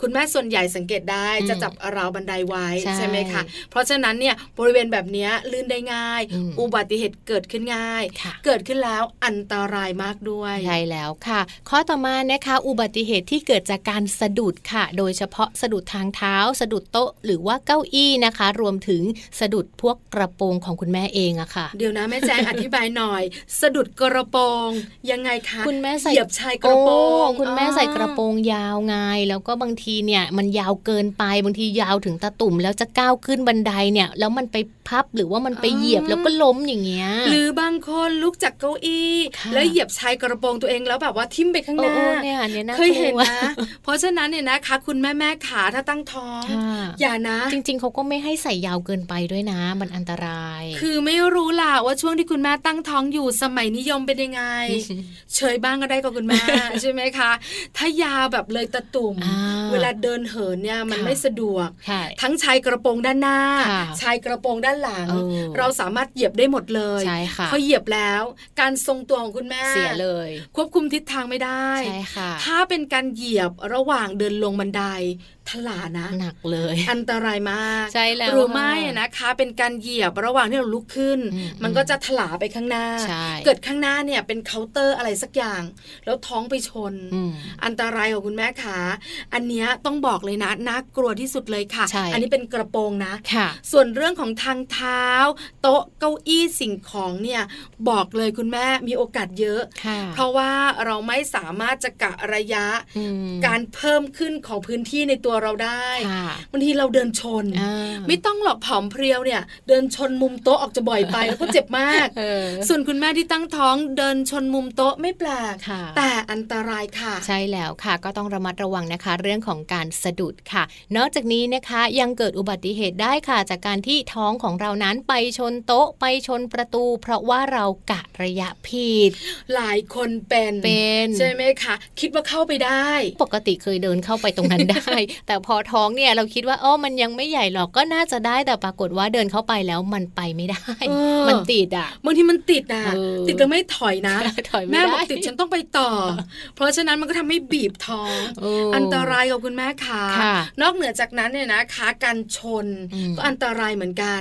คุณแม่ส่วนใหญ่สังเกตได้จะจับราวบันไดไว้ใช่ไหมคะเพราะฉะนั้นเนี่ยบริเวณแบบนี้ลื่นได้ง่ายอุบัติเหตุเกิดขึ้นง่ายเกิดขึ้นแล้วอันตรายมากด้วยใช่แล้วค่ะข้อต่อมานะคะอุบัติเหตุที่เกิดจากการสะดุดค่ะโดยเฉพาะสะดุดทางเท้าสะดุดโต๊ะหรือว่าเก้าอี้นะคะรวมถึงสะดุดพวกกระโปรงของคุณแม่เองอะค่ะเดี๋ยวนะแม่แจ้ง อธิบายหน่อยสะดุดกระโปรงยังไงคะคุณแม่ใส่เหยียบชายกระโปรงคุณแม่ใส่กระโปรงยาวไงแล้วก็บางทีเนี่ยมันยาวเกินไปบางทียาวถึงตะตุ่มแล้วจะก้าวขึ้นบันไดเนี่ยแล้วมันไปพับหรือว่ามันไปเหยียบแล้วก็ล้มอย่างเงี้ยหรือบางคนลุกจากเก้าอี้แล้วเหยียบชายกระโปรงตัวเองแล้วแบบว่าทิ่มไปข้างหน้าเคยเห็นนะเพราะฉะนั้นเนี่ยนะคะคุณแม่ขาถ้าตั้งท้องอย่านะจริงๆเขาก็ไม่ให้ใส่ยาวเกินไปด้วยนะมันอันตรายคือไม่รู้ล่ะว่าช่วงที่คุณแม่ตั้งท้องอยู่สมัยนิยมเป็นยังไง เฉยบ้างก็ได้กับคุณแม่ ใช่ไหมคะถ้ายาวแบบเลยตะตุ่มเวลาเดินเหินเนี่ยมันไม่สะดวกทั้งชายกระโปรงด้านหน้าชายกระโปรงด้านหลังเราสามารถเหยียบได้หมดเลยพอเหยียบแล้วการทรงตัวของคุณแม่เสียเลยควบคุมทิศทางไม่ได้ถ้าเป็นการเหยียบระหว่างเดินลงบันไดถลานะหนักเลยอันตรายมากใช่แล้วหรือไม่นะคะเป็นการเหยียบระหว่างที่เราลุกขึ้นมันก็จะถลาไปข้างหน้าเกิดข้างหน้าเนี่ยเป็นเคาน์เตอร์อะไรสักอย่างแล้วท้องไปชนอันตรายของคุณแม่ขาอันเนี้ยต้องบอกเลยนะน่ากลัวที่สุดเลยค่ะอันนี้เป็นกระโปรงนะส่วนเรื่องของทางเท้าโต๊ะเก้าอี้สิ่งของเนี่ยบอกเลยคุณแม่มีโอกาสเยอะเพราะว่าเราไม่สามารถจะกะระยะการเพิ่มขึ้นของพื้นที่ในตัวเราได้บางทีเราเดินชนไม่ต้องหลอกผอมเพรียวเนี่ยเดินชนมุมโต๊ะออกจะบ่อยไปแล้วก็เจ็บมากส่วนคุณแม่ที่ตั้งท้องเดินชนมุมโต๊ะไม่แปลกแต่อันตรายค่ะใช่แล้วค่ะก็ต้องระมัดระวังนะคะเรื่องของการสะดุดค่ะนอกจากนี้นะคะยังเกิดอุบัติเหตุได้ค่ะจากการที่ท้องของเรานั้นไปชนโต๊ะไปชนประตูเพราะว่าเรากะระยะผิดหลายคนเป็นใช่ไหมคะคิดว่าเข้าไปได้ปกติเคยเดินเข้าไปตรงนั้นได้ แต่พอท้องเนี่ยเราคิดว่าอ๋อมันยังไม่ใหญ่หรอกก็น่าจะได้แต่ปรากฏว่าเดินเข้าไปแล้วมันไปไม่ได้มันติดอ่ะบางทีมันติดอ่ะติดแล้วไม่ถอยนะแม่บอกติดฉันต้องไปต่อเพราะฉะนั้นมันก็ทำให้บีบท้องอันตรายกับคุณแม่ค่ะนอกเหนือจากนั้นเนี่ยนะคะการชนก็อันตรายเหมือนกัน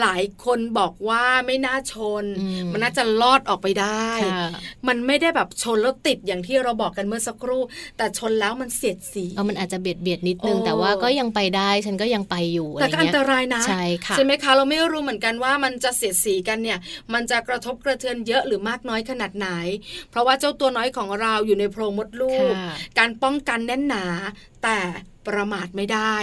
หลายคนบอกว่าไม่น่าชนมันน่าจะลอดออกไปได้มันไม่ได้แบบชนแล้วติดอย่างที่เราบอกกันเมื่อสักครู่แต่ชนแล้วมันเสียดสีมันอาจจะเบียดนิดนึงแต่ว่าก็ยังไปได้ฉันก็ยังไปอยู่แต่ก็อันตรายนะใช่ค่ะใช่ไหมคะเราไม่รู้เหมือนกันว่ามันจะเสียดสีกันเนี่ยมันจะกระทบกระเทือนเยอะหรือมากน้อยขนาดไหนเพราะว่าเจ้าตัวน้อยของเราอยู่ในโพรงมดลูกการป้องกันแน่นหนาแต่ประมาทไม่ได้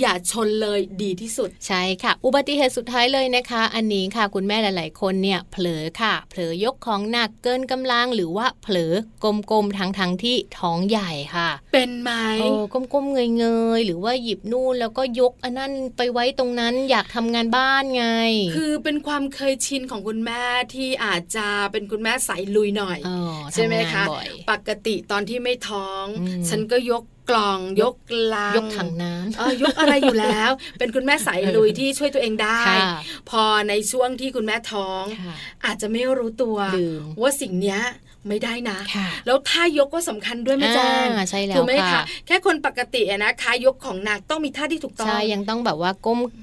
อย่าชนเลยดีที่สุดใช่ค่ะอุบัติเหตุสุดท้ายเลยนะคะอันนี้ค่ะคุณแม่หลายๆคนเนี่ยเผลอค่ะเผลอยกของหนักเกินกำลังหรือว่าเผลอกลมๆทั้งๆที่ท้องใหญ่ค่ะเป็นไหมก้มๆเงยๆหรือว่าหยิบนู่นแล้วก็ยกอันนั้นไปไว้ตรงนั้นอยากทำงานบ้านไงคือเป็นความเคยชินของคุณแม่ที่อาจจะเป็นคุณแม่สายลุยหน่อยใช่ไหมคะปกติตอนที่ไม่ท้องฉันก็ยก กล่องยกลางยกถังน้ำยกอะไรอยู่แล้วเป็นคุณแม่สายลุยที่ช่วยตัวเองได้พอในช่วงที่คุณแม่ท้องอาจจะไม่รู้ตัวว่าสิ่งเนี้ยไม่ได้นะแล้วท่ายกก็สำคัญด้วยไม่แจ้งถูกไหมคะแค่คนปกตินะคะยกของหนักต้องมีท่าที่ถูกต้องใช่ยังต้องแบบว่า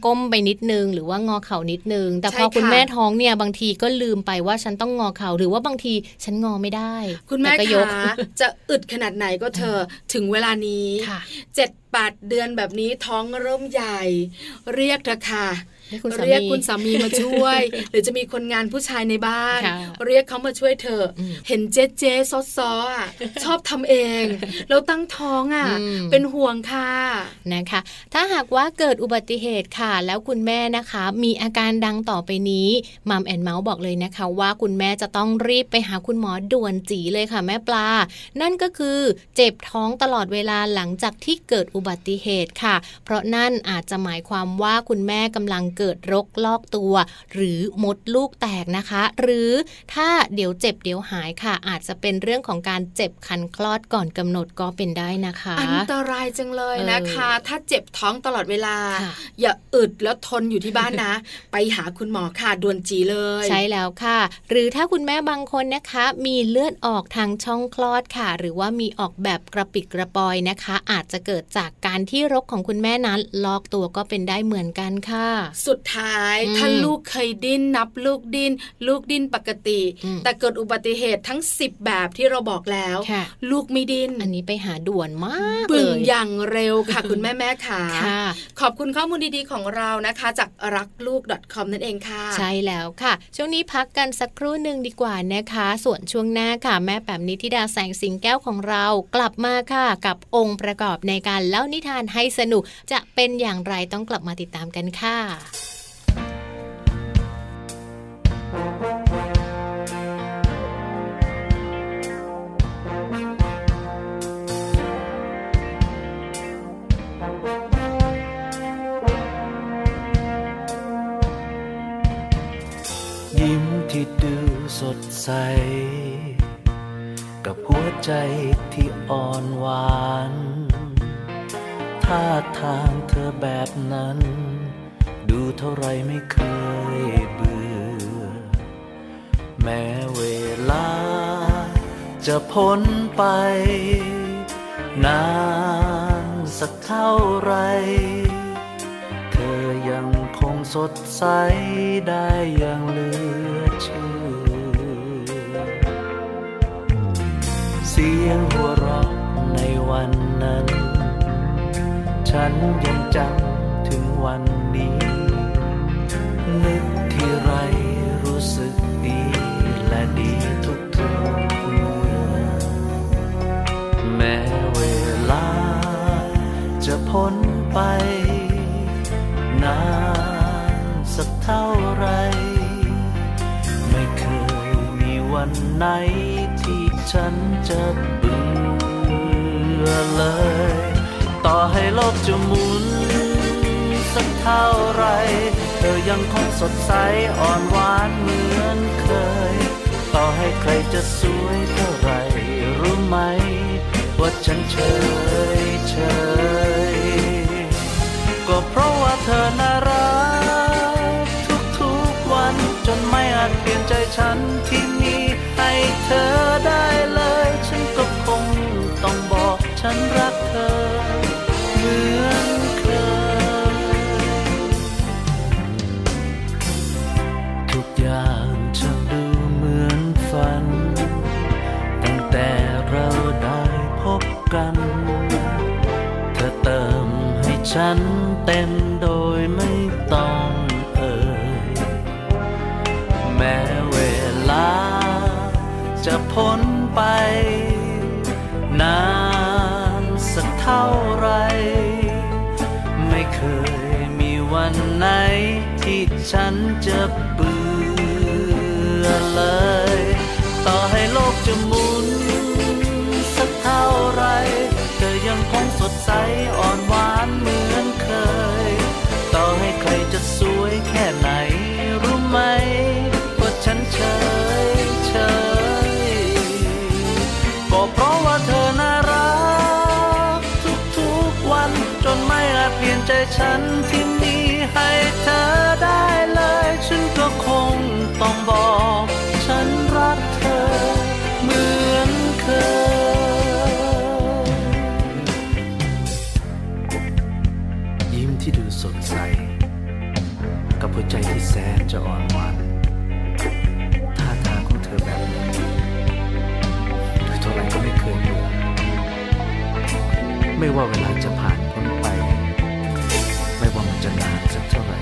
ก้มไปนิดนึงหรือว่างอเข่านิดนึงแต่พอคุณแม่ท้องเนี่ยบางทีก็ลืมไปว่าฉันต้องงอเข่าหรือว่าบางทีฉันงอไม่ได้คุณแม่ขาจะอึดขนาดไหนก็เธอถึงเวลานี้7-8 เดือนแบบนี้ท้องเริ่มใหญ่เรียกเธอค่ะเรียกคุณสามีมาช่วยหรือจะมีคนงานผู้ชายในบ้านเรียกเขามาช่วยเธอเห็นเจ๊ซ้ออ่ะชอบทำเองแล้วตั้งท้องอ่ะเป็นห่วงค่ะนะคะถ้าหากว่าเกิดอุบัติเหตุค่ะแล้วคุณแม่นะคะมีอาการดังต่อไปนี้มัมแอนเมาส์บอกเลยนะคะว่าคุณแม่จะต้องรีบไปหาคุณหมอด่วนจีเลยค่ะแม่ปลานั่นก็คือเจ็บท้องตลอดเวลาหลังจากที่เกิดอุบัติเหตุค่ะเพราะนั่นอาจจะหมายความว่าคุณแม่กำลังเกิดรกลอกตัวหรือมดลูกแตกนะคะหรือถ้าเดี๋ยวเจ็บเดี๋ยวหายค่ะอาจจะเป็นเรื่องของการเจ็บคันคลอดก่อนกำหนดก็เป็นได้นะคะอันตรายจังเลยนะคะถ้าเจ็บท้องตลอดเวลาอย่าอึดแล้วทนอยู่ที่บ้านนะ ไปหาคุณหมอค่ะด่วนจีเลยใช่แล้วค่ะหรือถ้าคุณแม่บางคนนะคะมีเลือดออกทางช่องคลอดค่ะหรือว่ามีออกแบบกระปิดกระปอยนะคะอาจจะเกิดจากการที่รกของคุณแม่นั้นลอกตัวก็เป็นได้เหมือนกันค่ะสุดท้ายถ้าลูกเคยดิ้นนับลูกดิ้นปกติแต่เกิดอุบัติเหตุทั้ง10แบบที่เราบอกแล้วลูกไม่ดิ้นอันนี้ไปหาด่วนมากปึ่งอย่างเร็วค่ะ คุณแม่ค่ะขอบคุณข้อมูลดีๆของเรานะคะจากรักลูก .com นั่นเองค่ะใช่แล้วค่ะช่วงนี้พักกันสักครู่นึงดีกว่านะคะส่วนช่วงหน้าค่ะแม่แป๋มนิธิดาแสงสิงแก้วของเรากลับมาค่ะกับองค์ประกอบในการเล่านิทานให้สนุกจะเป็นอย่างไรต้องกลับมาติดตามกันค่ะยิ้มที่ดูสดใสกับหัวใจที่อ่อนหวานท่าทางเธอแบบนั้นดูเท่าไรไม่เคยเบื่อแม้เวลาจะพ้นไปนานสักเท่าไรเธอยังคงสดใสได้อย่างเหลือเชื่อเสียงหัวเราะในวันนั้นฉันยังจำถึงวันนี้นึกที่ไรรู้สึกดีและดีทุกเมื่อแม้เวลาจะพ้นไปนานสักเท่าไรไม่เคยมีวันไหนที่ฉันจะเบื่อเลยต่อให้โลกจะหมุนสักเท่าไรเธอยังคงสดใสอ่อนหวานเหมือนเคยต่อให้ใครจะสวยเท่าไรรู้ไหมว่าฉันเฉยก็เพราะว่าเธอน่ารักทุกวันจนไม่อาจเปลี่ยนใจฉันที่มีให้เธอได้เลยฉันก็คงต้องบอกฉันรักเธอเหมือนเคยทุกอย่างฉันดูเหมือนฝันตั้งแต่เราได้พบกันเธอเติมให้ฉันเต็มโดยไม่ต้องเอ่ยแม้เวลาจะพ้นไปนานสักเท่าไรไม่เคยมีวันไหนที่ฉันจะเบื่อเลยต่อให้โลกจะหมุนสักเท่าไรเธอยังคงสดใสอ่อนหวานเหมือนเคยต่อให้ใครจะสวยแค่ไหนรู้ไหมว่าฉันเฉยก็เพราะว่าเธอน่ารัก ฉันที่มีให้เธอได้เลยฉันก็คงต้องบอกฉันรักเธอเหมือนเคยยิ้มที่ดูสดใสกับหัวใจที่แสนจะอ่อนหวานท่าทางของเธอแบบนี้เธอเท่าไรก็ไม่เคยรู้ไม่ว่าเวลาจะผ่านพ้นไปไม่ว่ามันจะนานสักเท่าไหร่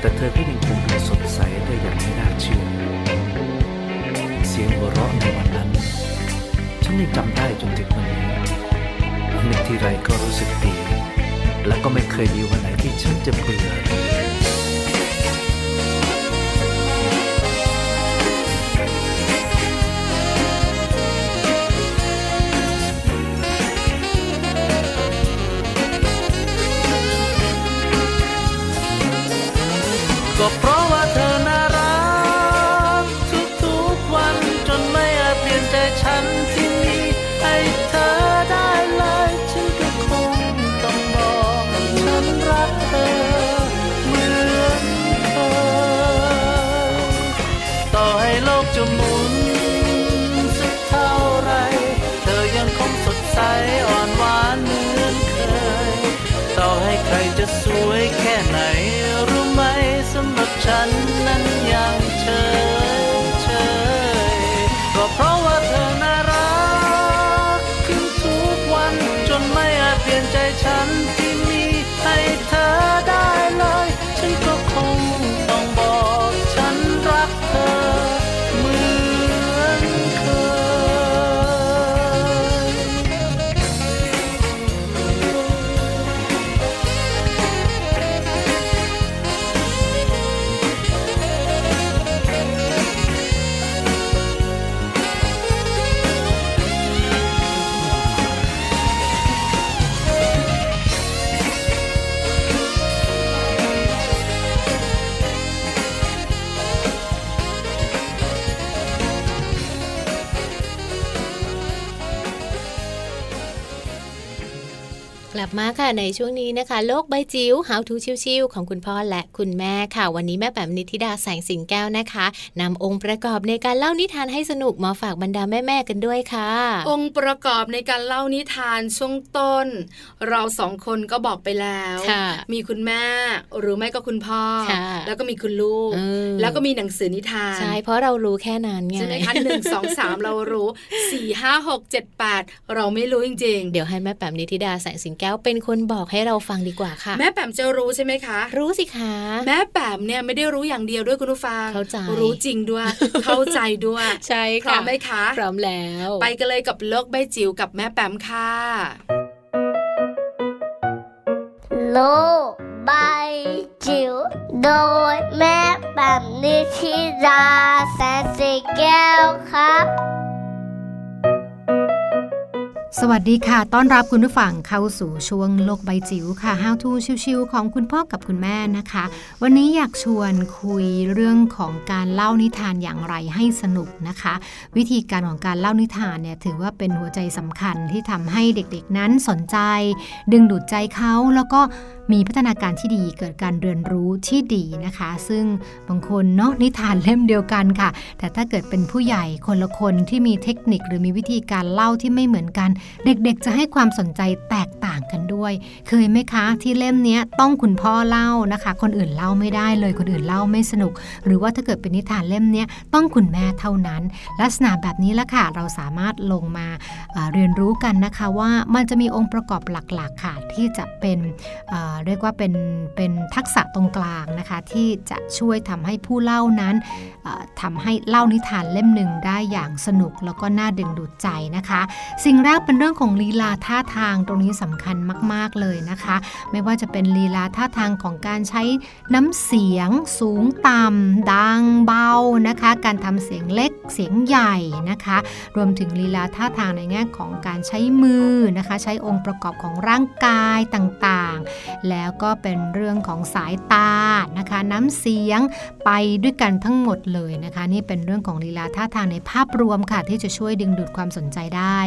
แต่เธอก็ยังคงดูสดใสได้อย่างไม่น่าเชื่อเสียงหัวเราะในวันนั้นฉันยังจำได้จนถึงวันนี้นึกทีไรก็รู้สึกดีและก็ไม่เคยมีวันไหนที่ฉันจะเบื่อก็เพราะว่าเธอน่ารักทุกวันจนไม่อาจเปลี่ยนใจฉันที่มีให้เธอได้เลยฉันก็คงต้องบอกฉันรักเธอเหมือนเคยต่อให้โลกจะหมุนสักเท่าไรเธอยังคงสดใสอ่อนหวานเหมือนเคยต่อให้ใครจะสวยแค่ไหนรู้ไหมสำหรับฉันนั้นยังเฉยก็เพราะว่าเธอน่ารักขึ้นทุกวันจนไม่อาจเปลี่ยนใจฉันที่มีให้เธอได้เลยฉันก็คงต้องบอกฉันรักเธอเหมือนเคยกลับมาค่ะในช่วงนี้นะคะโลกใบจิ๋ว How to ชิวๆของคุณพ่อและคุณแม่ค่ะวันนี้แม่แป๋มนิธิดาแสงสิงแก้วนะคะนำองค์ประกอบในการเล่านิทานให้สนุกมาฝากบรรดาแม่ๆกันด้วยค่ะองค์ประกอบในการเล่านิทานช่วงต้นเราสองคนก็บอกไปแล้วมีคุณแม่หรือไม่ก็คุณพ่อแล้วก็มีคุณลูกแล้วก็มีหนังสือนิทานใช่เพราะเรารู้แค่นั้นไงใช่ไหมคะ1 2 3เรารู้4 5 6 7 8เราไม่รู้จริงๆเดี๋ยวให้แม่แป๋มนิธิดาแสงสิงแก้วเป็นคนบอกให้เราฟังดีกว่าค่ะแม่แป๋มจะรู้ใช่ไหมคะรู้สิคะแม่แป๋มเนี่ยไม่ได้รู้อย่างเดียวด้วยคุณผู้ฟังรู้จริงด้วย เข้าใจด้วยใช่ค่ะพร้อมไหมคะพร้อมแล้วไปกันเลยกับโลกใบจิ๋วกับแม่แป๋มค่ะโลกใบจิ๋วโดยแม่แป๋มนิธิดาแสนสีแก้วครับสวัสดีค่ะต้อนรับคุณผู้ฟังเข้าสู่ช่วงโลกใบจิ๋วค่ะ How to ชิวๆของคุณพ่อกับคุณแม่นะคะวันนี้อยากชวนคุยเรื่องของการเล่านิทานอย่างไรให้สนุกนะคะวิธีการของการเล่านิทานเนี่ยถือว่าเป็นหัวใจสำคัญที่ทำให้เด็กๆนั้นสนใจดึงดูดใจเขาแล้วก็มีพัฒนาการที่ดีเกิดการเรียนรู้ที่ดีนะคะซึ่งบางคนเนาะนิทานเล่มเดียวกันค่ะแต่ถ้าเกิดเป็นผู้ใหญ่คนละคนที่มีเทคนิคหรือมีวิธีการเล่าที่ไม่เหมือนกันเด็กๆจะให้ความสนใจแตกต่างกันด้วยเคยไหมคะที่เล่มนี้ต้องคุณพ่อเล่านะคะคนอื่นเล่าไม่ได้เลยคนอื่นเล่าไม่สนุกหรือว่าถ้าเกิดเป็นนิทานเล่มนี้ต้องคุณแม่เท่านั้นลักษณะแบบนี้ละค่ะเราสามารถลงมาเรียนรู้กันนะคะว่ามันจะมีองค์ประกอบหลักๆค่ะที่จะเป็นเรียกว่าเป็นทักษะตรงกลางนะคะที่จะช่วยทำให้ผู้เล่านั้นทำให้เล่านิทานเล่มหนึ่งได้อย่างสนุกแล้วก็น่าดึงดูดใจนะคะสิ่งแรกเป็นเรื่องของลีลาท่าทางตรงนี้สำคัญมากๆเลยนะคะไม่ว่าจะเป็นลีลาท่าทางของการใช้น้ำเสียงสูงต่ำดังเบานะคะการทำเสียงเล็กเสียงใหญ่นะคะรวมถึงลีลาท่าทางในแง่ของการใช้มือนะคะใช้องค์ประกอบของร่างกายต่างๆแล้วก็เป็นเรื่องของสายตานะคะน้ำเสียงไปด้วยกันทั้งหมดเลยนะคะนี่เป็นเรื่องของลีลาท่าทางในภาพรวมค่ะที่จะช่วยดึงดูดความสนใจได้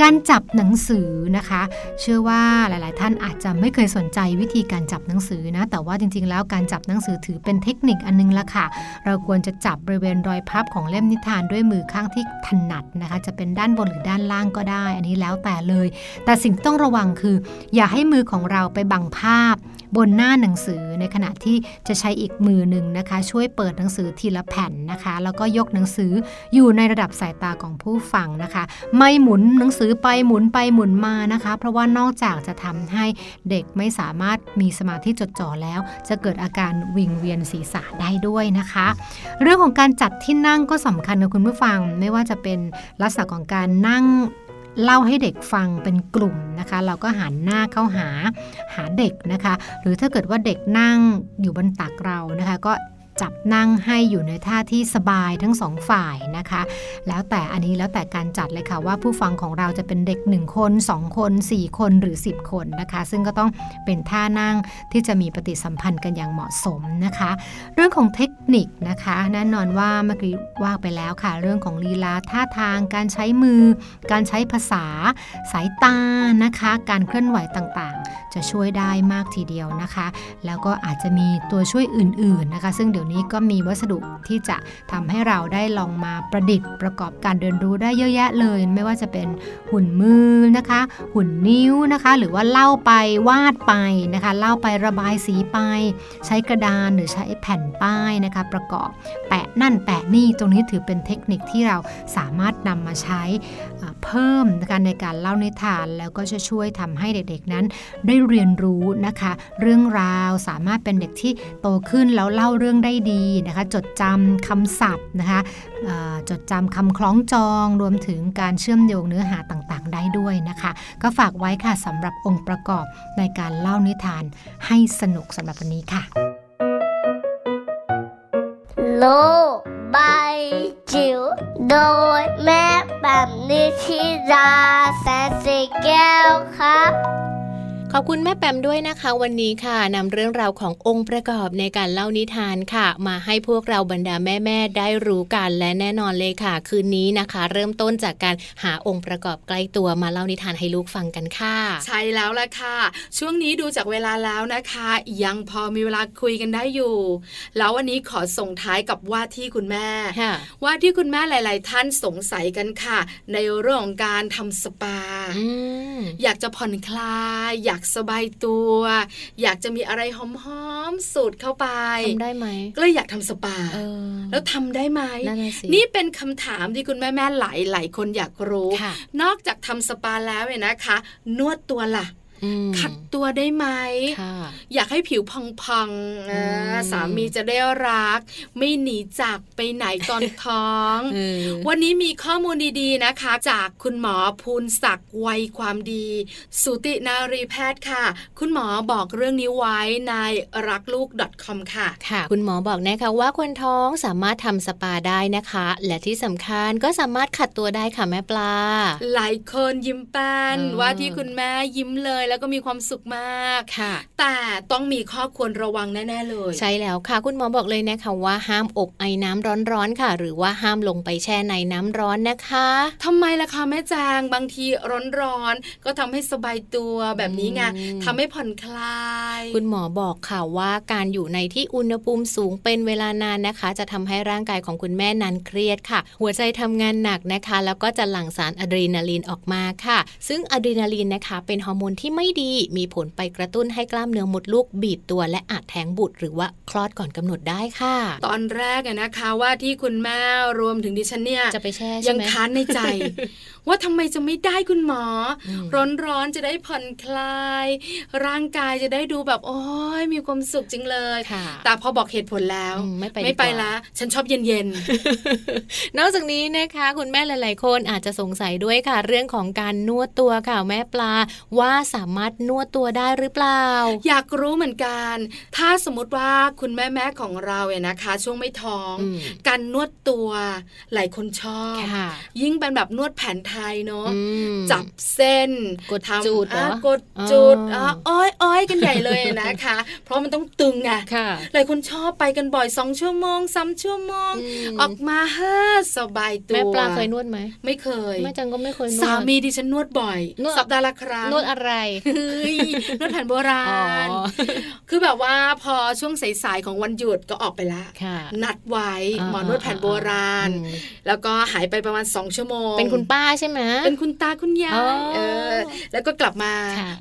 การจับหนังสือนะคะเชื่อ ว่าหลายๆท่านอาจจะไม่เคยสนใจวิธีการจับหนังสือนะแต่ว่าจริงๆแล้วการจับหนังสือถือเป็นเทคนิคอันนึงละค่ะเราควรจะจับบริเวณรอยพับของเล่มนิทานด้วยมือข้างที่ถนัดนะคะจะเป็นด้านบนหรือด้านล่างก็ได้อันนี้แล้วแต่เลยแต่สิ่งที่ต้องระวังคืออย่าให้มือของเราไปบังภาพบนหน้าหนังสือในขณะที่จะใช้อีกมือหนึ่งนะคะช่วยเปิดหนังสือทีละแผ่นนะคะแล้วก็ยกหนังสืออยู่ในระดับสายตาของผู้ฟังนะคะไม่หมุนหนังสือไปหมุนไปหมุนมานะคะเพราะว่านอกจากจะทำให้เด็กไม่สามารถมีสมาธิจดจ่อแล้วจะเกิดอาการวิงเวียนศีรษะได้ด้วยนะคะเรื่องของการจัดที่นั่งก็สำคัญนะคุณผู้ฟังไม่ว่าจะเป็นลักษณะของการนั่งเล่าให้เด็กฟังเป็นกลุ่มนะคะเราก็หันหน้าเข้าหาเด็กนะคะหรือถ้าเกิดว่าเด็กนั่งอยู่บนตักเรานะคะก็จับนั่งให้อยู่ในท่าที่สบายทั้งสองฝ่ายนะคะแล้วแต่อันนี้แล้วแต่การจัดเลยค่ะว่าผู้ฟังของเราจะเป็นเด็ก1คน2คน4คนหรือ10คนนะคะซึ่งก็ต้องเป็นท่านั่งที่จะมีปฏิสัมพันธ์กันอย่างเหมาะสมนะคะเรื่องของเทคนิคนะคะแน่นอนว่าเมื่อกี้ว่าไปแล้วค่ะเรื่องของลีลาท่าทางการใช้มือการใช้ภาษาสายตานะคะการเคลื่อนไหวต่างๆจะช่วยได้มากทีเดียวนะคะแล้วก็อาจจะมีตัวช่วยอื่นๆนะคะซึ่งเดี๋ยวนี้ก็มีวัสดุที่จะทำให้เราได้ลองมาประดิษฐ์ประกอบการเรียนรู้ได้เยอะแยะเลยไม่ว่าจะเป็นหุ่นมือนะคะหุ่นนิ้วนะคะหรือว่าเล่าไปวาดไปนะคะเล่าไประบายสีไปใช้กระดานหรือใช้แผ่นป้ายนะคะประกอบแปะนั่นแปะนี่ตรงนี้ถือเป็นเทคนิคที่เราสามารถนำมาใช้เพิ่มในการเล่านิทานแล้วก็ช่วยทำให้เด็กๆนั้นได้เรียนรู้นะคะเรื่องราวสามารถเป็นเด็กที่โตขึ้นแล้วเล่าเรื่องได้ดีนะคะจดจำคำศัพท์นะคะจดจำคำคล้องจองรวมถึงการเชื่อมโยงเนื้อหาต่างๆได้ด้วยนะคะก็ฝากไว้ค่ะสำหรับองค์ประกอบในการเล่านิทานให้สนุกสำหรับวันนี้ค่ะโลกใบจิ๋วโดยแม่แบบนิชิราแสนสีแก้วครับขอบคุณแม่แปมด้วยนะคะวันนี้ค่ะนำเรื่องราวขององค์ประกอบในการเล่านิทานค่ะมาให้พวกเราบรรดาแม่ๆได้รู้กันและแน่นอนเลยค่ะคืนนี้นะคะเริ่มต้นจากการหาองค์ประกอบใกล้ตัวมาเล่านิทานให้ลูกฟังกันค่ะใช่แล้วล่ะค่ะช่วงนี้ดูจากเวลาแล้วนะคะยังพอมีเวลาคุยกันได้อยู่แล้ววันนี้ขอส่งท้ายกับว่าที่คุณแม่ว่าที่คุณแม่หลายๆท่านสงสัยกันค่ะในเรื่องของการทำสปาอยากจะผ่อนคลายอยากสบายตัวอยากจะมีอะไรหอมๆสูดเข้าไปทำได้ไหมก็เลยอยากทำสปาแล้วทำได้ไหม นี่เป็นคำถามที่คุณแม่ๆหลายคนอยากรู้นอกจากทำสปาแล้วเนี่ยนะคะนวดตัวล่ะขัดตัวได้ไหมอยากให้ผิวพองๆสามีจะได้รักไม่หนีจากไปไหนตอนท้อง วันนี้มีข้อมูลดีๆนะคะจากคุณหมอภูลศักดิ์ไวความดีสูตินารีแพทย์ค่ะคุณหมอบอกเรื่องนี้ไว้ในรักลูก .com ค่ะคุณหมอบอกนะคะว่าคนท้องสามารถทำสปาได้นะคะและที่สำคัญก็สามารถขัดตัวได้ค่ะแม่ปลาหลายคนยิ้มแป้นว่าที่คุณแม่ยิ้มเลยแล้วก็มีความสุขมากค่ะแต่ต้องมีข้อควรระวังแน่ๆเลยใช่แล้วค่ะคุณหมอบอกเลยนะคะว่าห้ามอบไอน้ำร้อนๆค่ะหรือว่าห้ามลงไปแช่ในน้ำร้อนนะคะทำไมล่ะคะแม่จางบางทีร้อนๆก็ทำให้สบายตัวแบบนี้ไงทำให้ผ่อนคลายคุณหมอบอกค่ะว่าการอยู่ในที่อุณหภูมิสูงเป็นเวลานานนะคะจะทำให้ร่างกายของคุณแม่นั้นเครียดค่ะหัวใจทำงานหนักนะคะแล้วก็จะหลั่งสารอะดรีนาลีนออกมาค่ะซึ่งอะดรีนาลีนนะคะเป็นฮอร์โมนที่ไม่ดีมีผลไปกระตุ้นให้กล้ามเนื้อมดลูกบีบตัวและอาจแท้งบุตรหรือว่าคลอดก่อนกำหนดได้ค่ะตอนแรกเนี่ยนะคะว่าที่คุณแม่รวมถึงดิฉันเนี่ยจะไปแช่ยังค้านในใจ ว่าทำไมจะไม่ได้คุณหมอร้อนๆจะได้ผ่อนคลายร่างกายจะได้ดูแบบโอ้ยมีความสุขจริงเลยแต่พอบอกเหตุผลแล้วไม่ไปละฉันชอบเย็นๆ นอกจากนี้นะคะคุณแม่หลายๆคนอาจจะสงสัยด้วยค่ะเรื่องของการนวดตัวค่ะแม่ปลาว่าสามารถนวดตัวได้หรือเปล่าอยากรู้เหมือนกันถ้าสมมติว่าคุณแม่ของเราเนี่ยนะคะช่วงไม่ท้องการนวดตัวหลายคนชอบยิ่งเป็นแบบนวดแผนไทยเนาะจับเส้นกดจุดกดจุดอ้อยๆกันใหญ่เลยนะคะเพราะมันต้องตึงไงหลายคนชอบไปกันบ่อย2ชั่วโมง3ชั่วโมงออกมาฮ่าสบายตัวแม่ปลาเคยนวดไหมไม่เคยแม่จังก็ไม่เคยนวดสามีดิฉันนวดบ่อยสัปดาห์ละครั้งนวดอะไร นวดแผนโบราณคือแบบว่าพอช่วงสายๆของวันหยุดก็ออกไปละนัดไว้หมอนวดแผนโบราณแล้วก็หายไปประมาณ2ชั่วโมงเป็นคุณป้าใช่ไหมเป็นคุณตาคุณยายแล้วก็กลับมา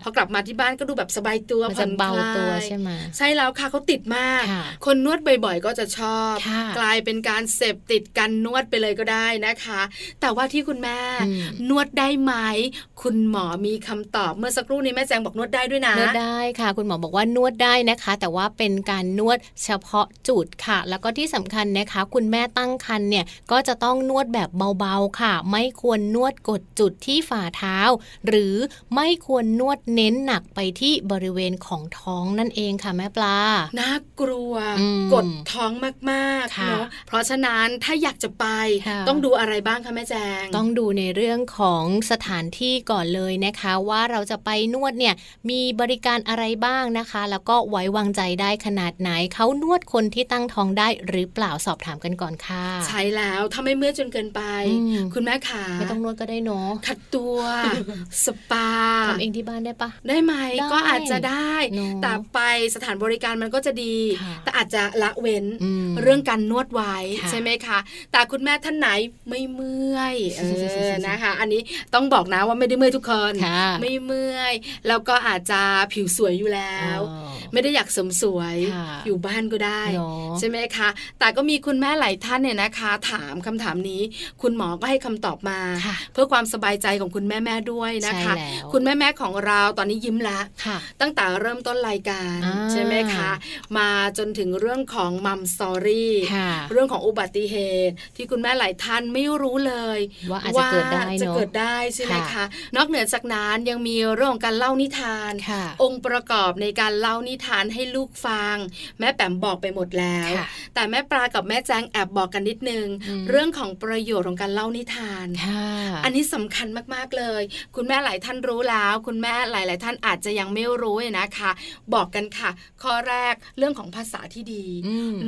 พอกลับมาที่บ้านก็ดูแบบสบายตัวผ่อนเบาตัวใช่ไหมใช่แล้วค่ะเขาติดมากคนนวดบ่อยๆก็จะชอบกลายเป็นการเสพติดกันนวดไปเลยก็ได้นะคะแต่ว่าที่คุณแม่นวดได้ไหมคุณหมอมีคำตอบเมื่อสักครู่นี้แม่แจงบอกนวดได้ด้วยนะนวดได้ค่ะคุณหมอบอกว่านวดได้นะคะแต่ว่าเป็นการนวดเฉพาะจุดค่ะแล้วก็ที่สำคัญนะคะคุณแม่ตั้งครรภ์เนี่ยก็จะต้องนวดแบบเบาๆค่ะไม่ควรนวดกดจุดที่ฝ่าเท้าหรือไม่ควรนวดเน้นหนักไปที่บริเวณของท้องนั่นเองค่ะแม่ปลาน่ากลัวกดท้องมากๆเนาะเพราะฉะนั้นถ้าอยากจะไปต้องดูอะไรบ้างคะแม่แจงต้องดูในเรื่องของสถานที่ก่อนเลยนะคะว่าเราจะไปนวดเนี่ยมีบริการอะไรบ้างนะคะแล้วก็ไว้วางใจได้ขนาดไหนเขานวดคนที่ตั้งท้องได้หรือเปล่าสอบถามกันก่อนค่ะใช่แล้วถ้าไม่เมื่อยจนเกินไปคุณแม่ขาไม่ต้องนวดก็ได้เนาะขัดตัวสปาทำเองที่บ้านได้ปะได้ไหมก็อาจจะได้แต่ไปสถานบริการมันก็จะดีแต่อาจจะละเว้นเรื่องการนวดไว้ใช่ไหมคะแต่คุณแม่ท่านไหนไม่เมื่อยนะคะอันนี้ต้องบอกนะว่าไม่ได้เมื่อยทุกคนไม่เมื่อยแล้วก็อาจจะผิวสวยอยู่แล้วไม่ได้อยากเสริมสวยอยู่บ้านก็ได้ใช่ไหมคะแต่ก็มีคุณแม่หลายท่านเนี่ยนะคะถามคำถามนี้คุณหมอก็ให้คำตอบมาเพื่อความสบายใจของคุณแม่ๆด้วยนะคะคุณแม่ๆของเราตอนนี้ยิ้มละตั้งแต่เริ่มต้นรายการใช่ไหมคะมาจนถึงเรื่องของมัมสตอรี่เรื่องของอุบัติเหตุที่คุณแม่หลายท่านไม่รู้เลยว่าอาจจะเกิดได้จะเกิดได้ใช่ไหมคะนอกเหนือจากนั้นยังมีเรื่องของการเล่านิทานองค์ประกอบในการเล่านิทานให้ลูกฟังแม่แปมบอกไปหมดแล้วแต่แม่ปลากับแม่แจงแอบบอกกันนิดนึงเรื่องของประโยชน์ของการเล่านิทานอันนี้สำคัญมากๆเลยคุณแม่หลายท่านรู้แล้วคุณแม่หลายๆท่านอาจจะยังไม่รู้นะคะบอกกันค่ะข้อแรกเรื่องของภาษาที่ดี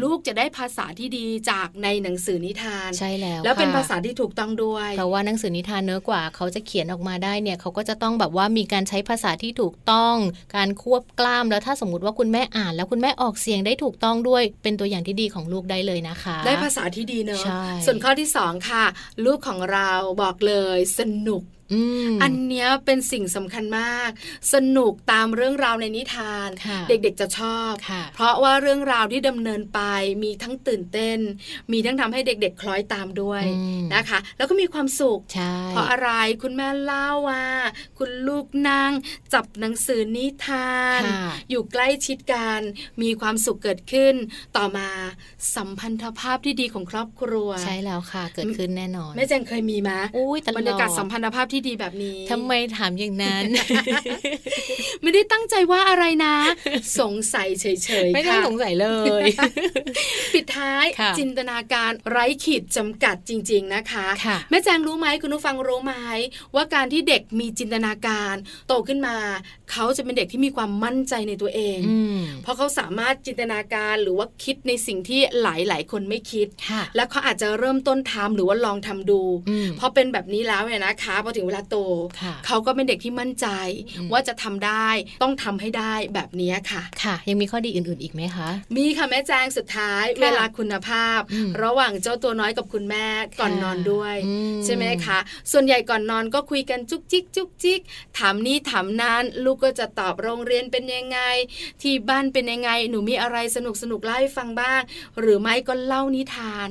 ลูกจะได้ภาษาที่ดีจากในหนังสือนิทานใช่แล้วแล้วเป็นภาษาที่ถูกต้องด้วยเพราะว่าหนังสือนิทานเนื้อกว่าเขาจะเขียนออกมาได้เนี่ยเขาก็จะต้องแบบว่ามีการใช้ภาษาที่ถูกต้องการควบกล้ามแล้วถ้าสมมติว่าคุณแม่อ่านแล้วคุณแม่ออกเสียงได้ถูกต้องด้วยเป็นตัวอย่างที่ดีของลูกได้เลยนะคะได้ภาษาที่ดีเนอะส่วนข้อที่สองค่ะลูกของเราบอกเลยสนุกอันเนี้ยเป็นสิ่งสำคัญมากสนุกตามเรื่องราวในนิทานเด็กๆจะชอบเพราะว่าเรื่องราวที่ดำเนินไปมีทั้งตื่นเต้นมีทั้งทำให้เด็กๆคล้อยตามด้วยนะคะแล้วก็มีความสุขเพราะอะไรคุณแม่เล่าว่าคุณลูกนั่งจับหนังสือนิทานอยู่ใกล้ชิดกันมีความสุขเกิดขึ้นต่อมาสัมพันธภาพที่ดีของครอบครัวใช่แล้วค่ะเกิดขึ้นแน่นอนแม่แจงเคยมีมั้ยบรรยากาศสัมพันธภาพที่ดีแบบนี้ทำไมถามอย่างนั้น ไม่ได้ตั้งใจว่าอะไรนะสงสัยเฉยๆไม่ต้องสงสัยเลย ปิดท้าย จินตนาการไร้ขีดจำกัดจริงๆนะคะ แม่แจงรู้ไหมคุณผู้ฟังรู้ไหมว่าการที่เด็กมีจินตนาการโตขึ้นมาเขาจะเป็นเด็กที่มีความมั่นใจในตัวเองเพราะเขาสามารถจินตนาการหรือว่าคิดในสิ่งที่หลายๆคนไม่คิดและเขาอาจจะเริ่มต้นทำหรือว่าลองทำดูพอเป็นแบบนี้แล้วเนี่ยนะคะพอถึงเวลาโตเขาก็เป็นเด็กที่มั่นใจว่าจะทำได้ต้องทำให้ได้แบบนี้ค่ะค่ะยังมีข้อดีอื่นๆอีกไหมคะมีค่ะแม่แจงสุดท้ายเวลาคุณภาพระหว่างเจ้าตัวน้อยกับคุณแม่ก่อนนอนด้วยใช่ไหมคะส่วนใหญ่ก่อนนอนก็คุยกันจุกจิกจุกจิกถามนี่ถามนั่นลูกก็จะตอบโรงเรียนเป็นยังไงที่บ้านเป็นยังไงหนูมีอะไรสนุกสนุกเล่าให้ฟังบ้างหรือไม่ก็เล่านิทาน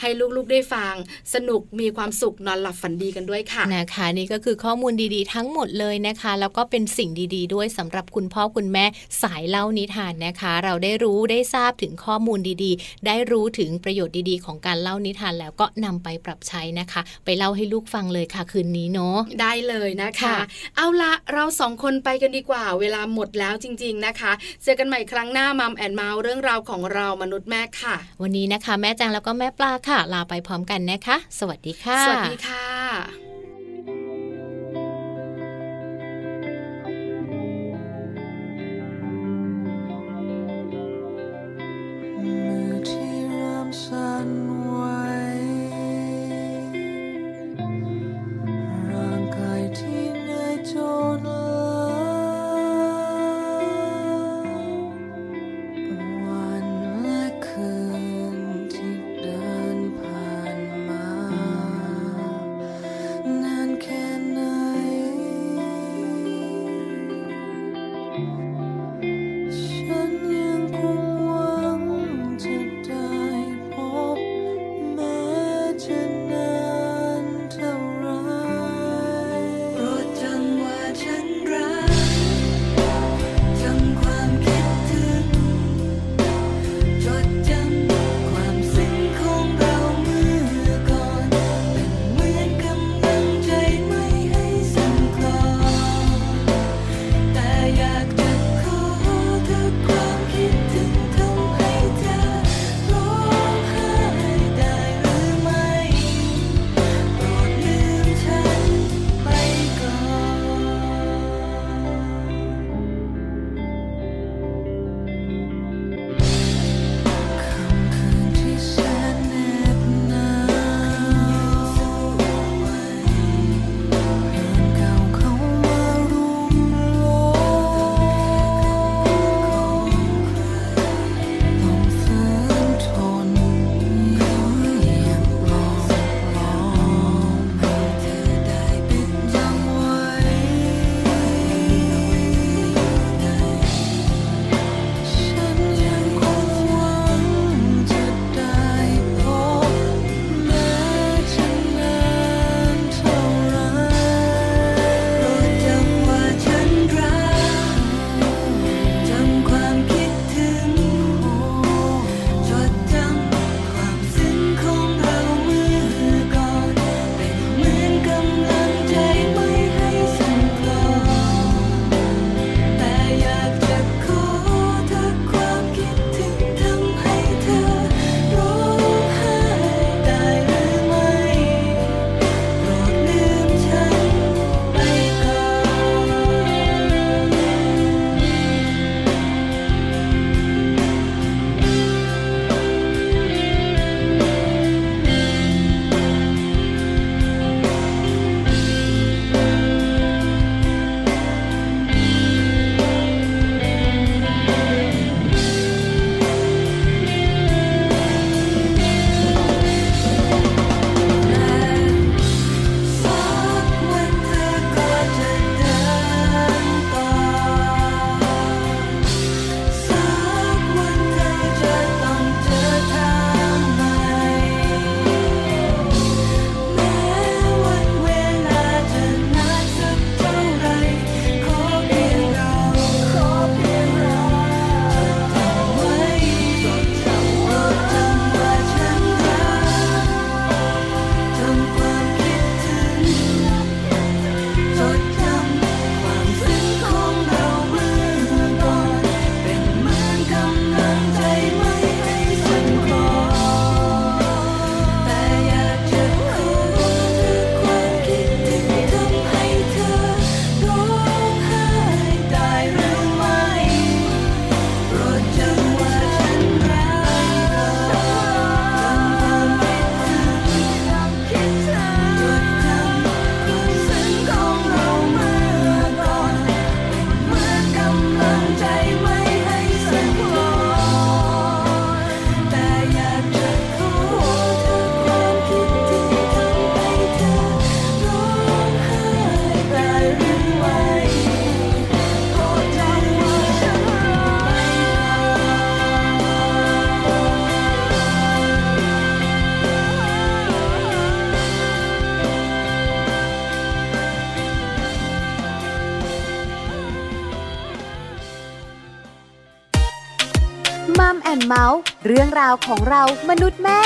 ให้ลูกๆได้ฟังสนุกมีความสุขนอนหลับฝันดีกันด้วยค่ะนะคะนี่ก็คือข้อมูลดีๆทั้งหมดเลยนะคะแล้วก็เป็นสิ่งดีๆด้วยสำหรับคุณพ่อคุณแม่สายเล่านิทานนะคะเราได้รู้ได้ทราบถึงข้อมูลดีๆได้รู้ถึงประโยชน์ดีๆของการเล่านิทานแล้วก็นำไปปรับใช้นะคะไปเล่าให้ลูกฟังเลยค่ะคืนนี้เนาะได้เลยนะคะเอาละเราสองคนไปกันดีกว่าเวลาหมดแล้วจริงๆนะคะเจอกันใหม่ครั้งหน้ามัมแอนด์เมาส์เรื่องราวของเรามนุษย์แม่ค่ะวันนี้นะคะแม่แจงแล้วก็แม่ปลาค่ะลาไปพร้อมกันนะคะสวัสดีค่ะสวัสดีค่ะสั่นไหวร่างกายที่เหนื่อยจนล้า and Mouse เรื่องราวของเรามนุษย์แม่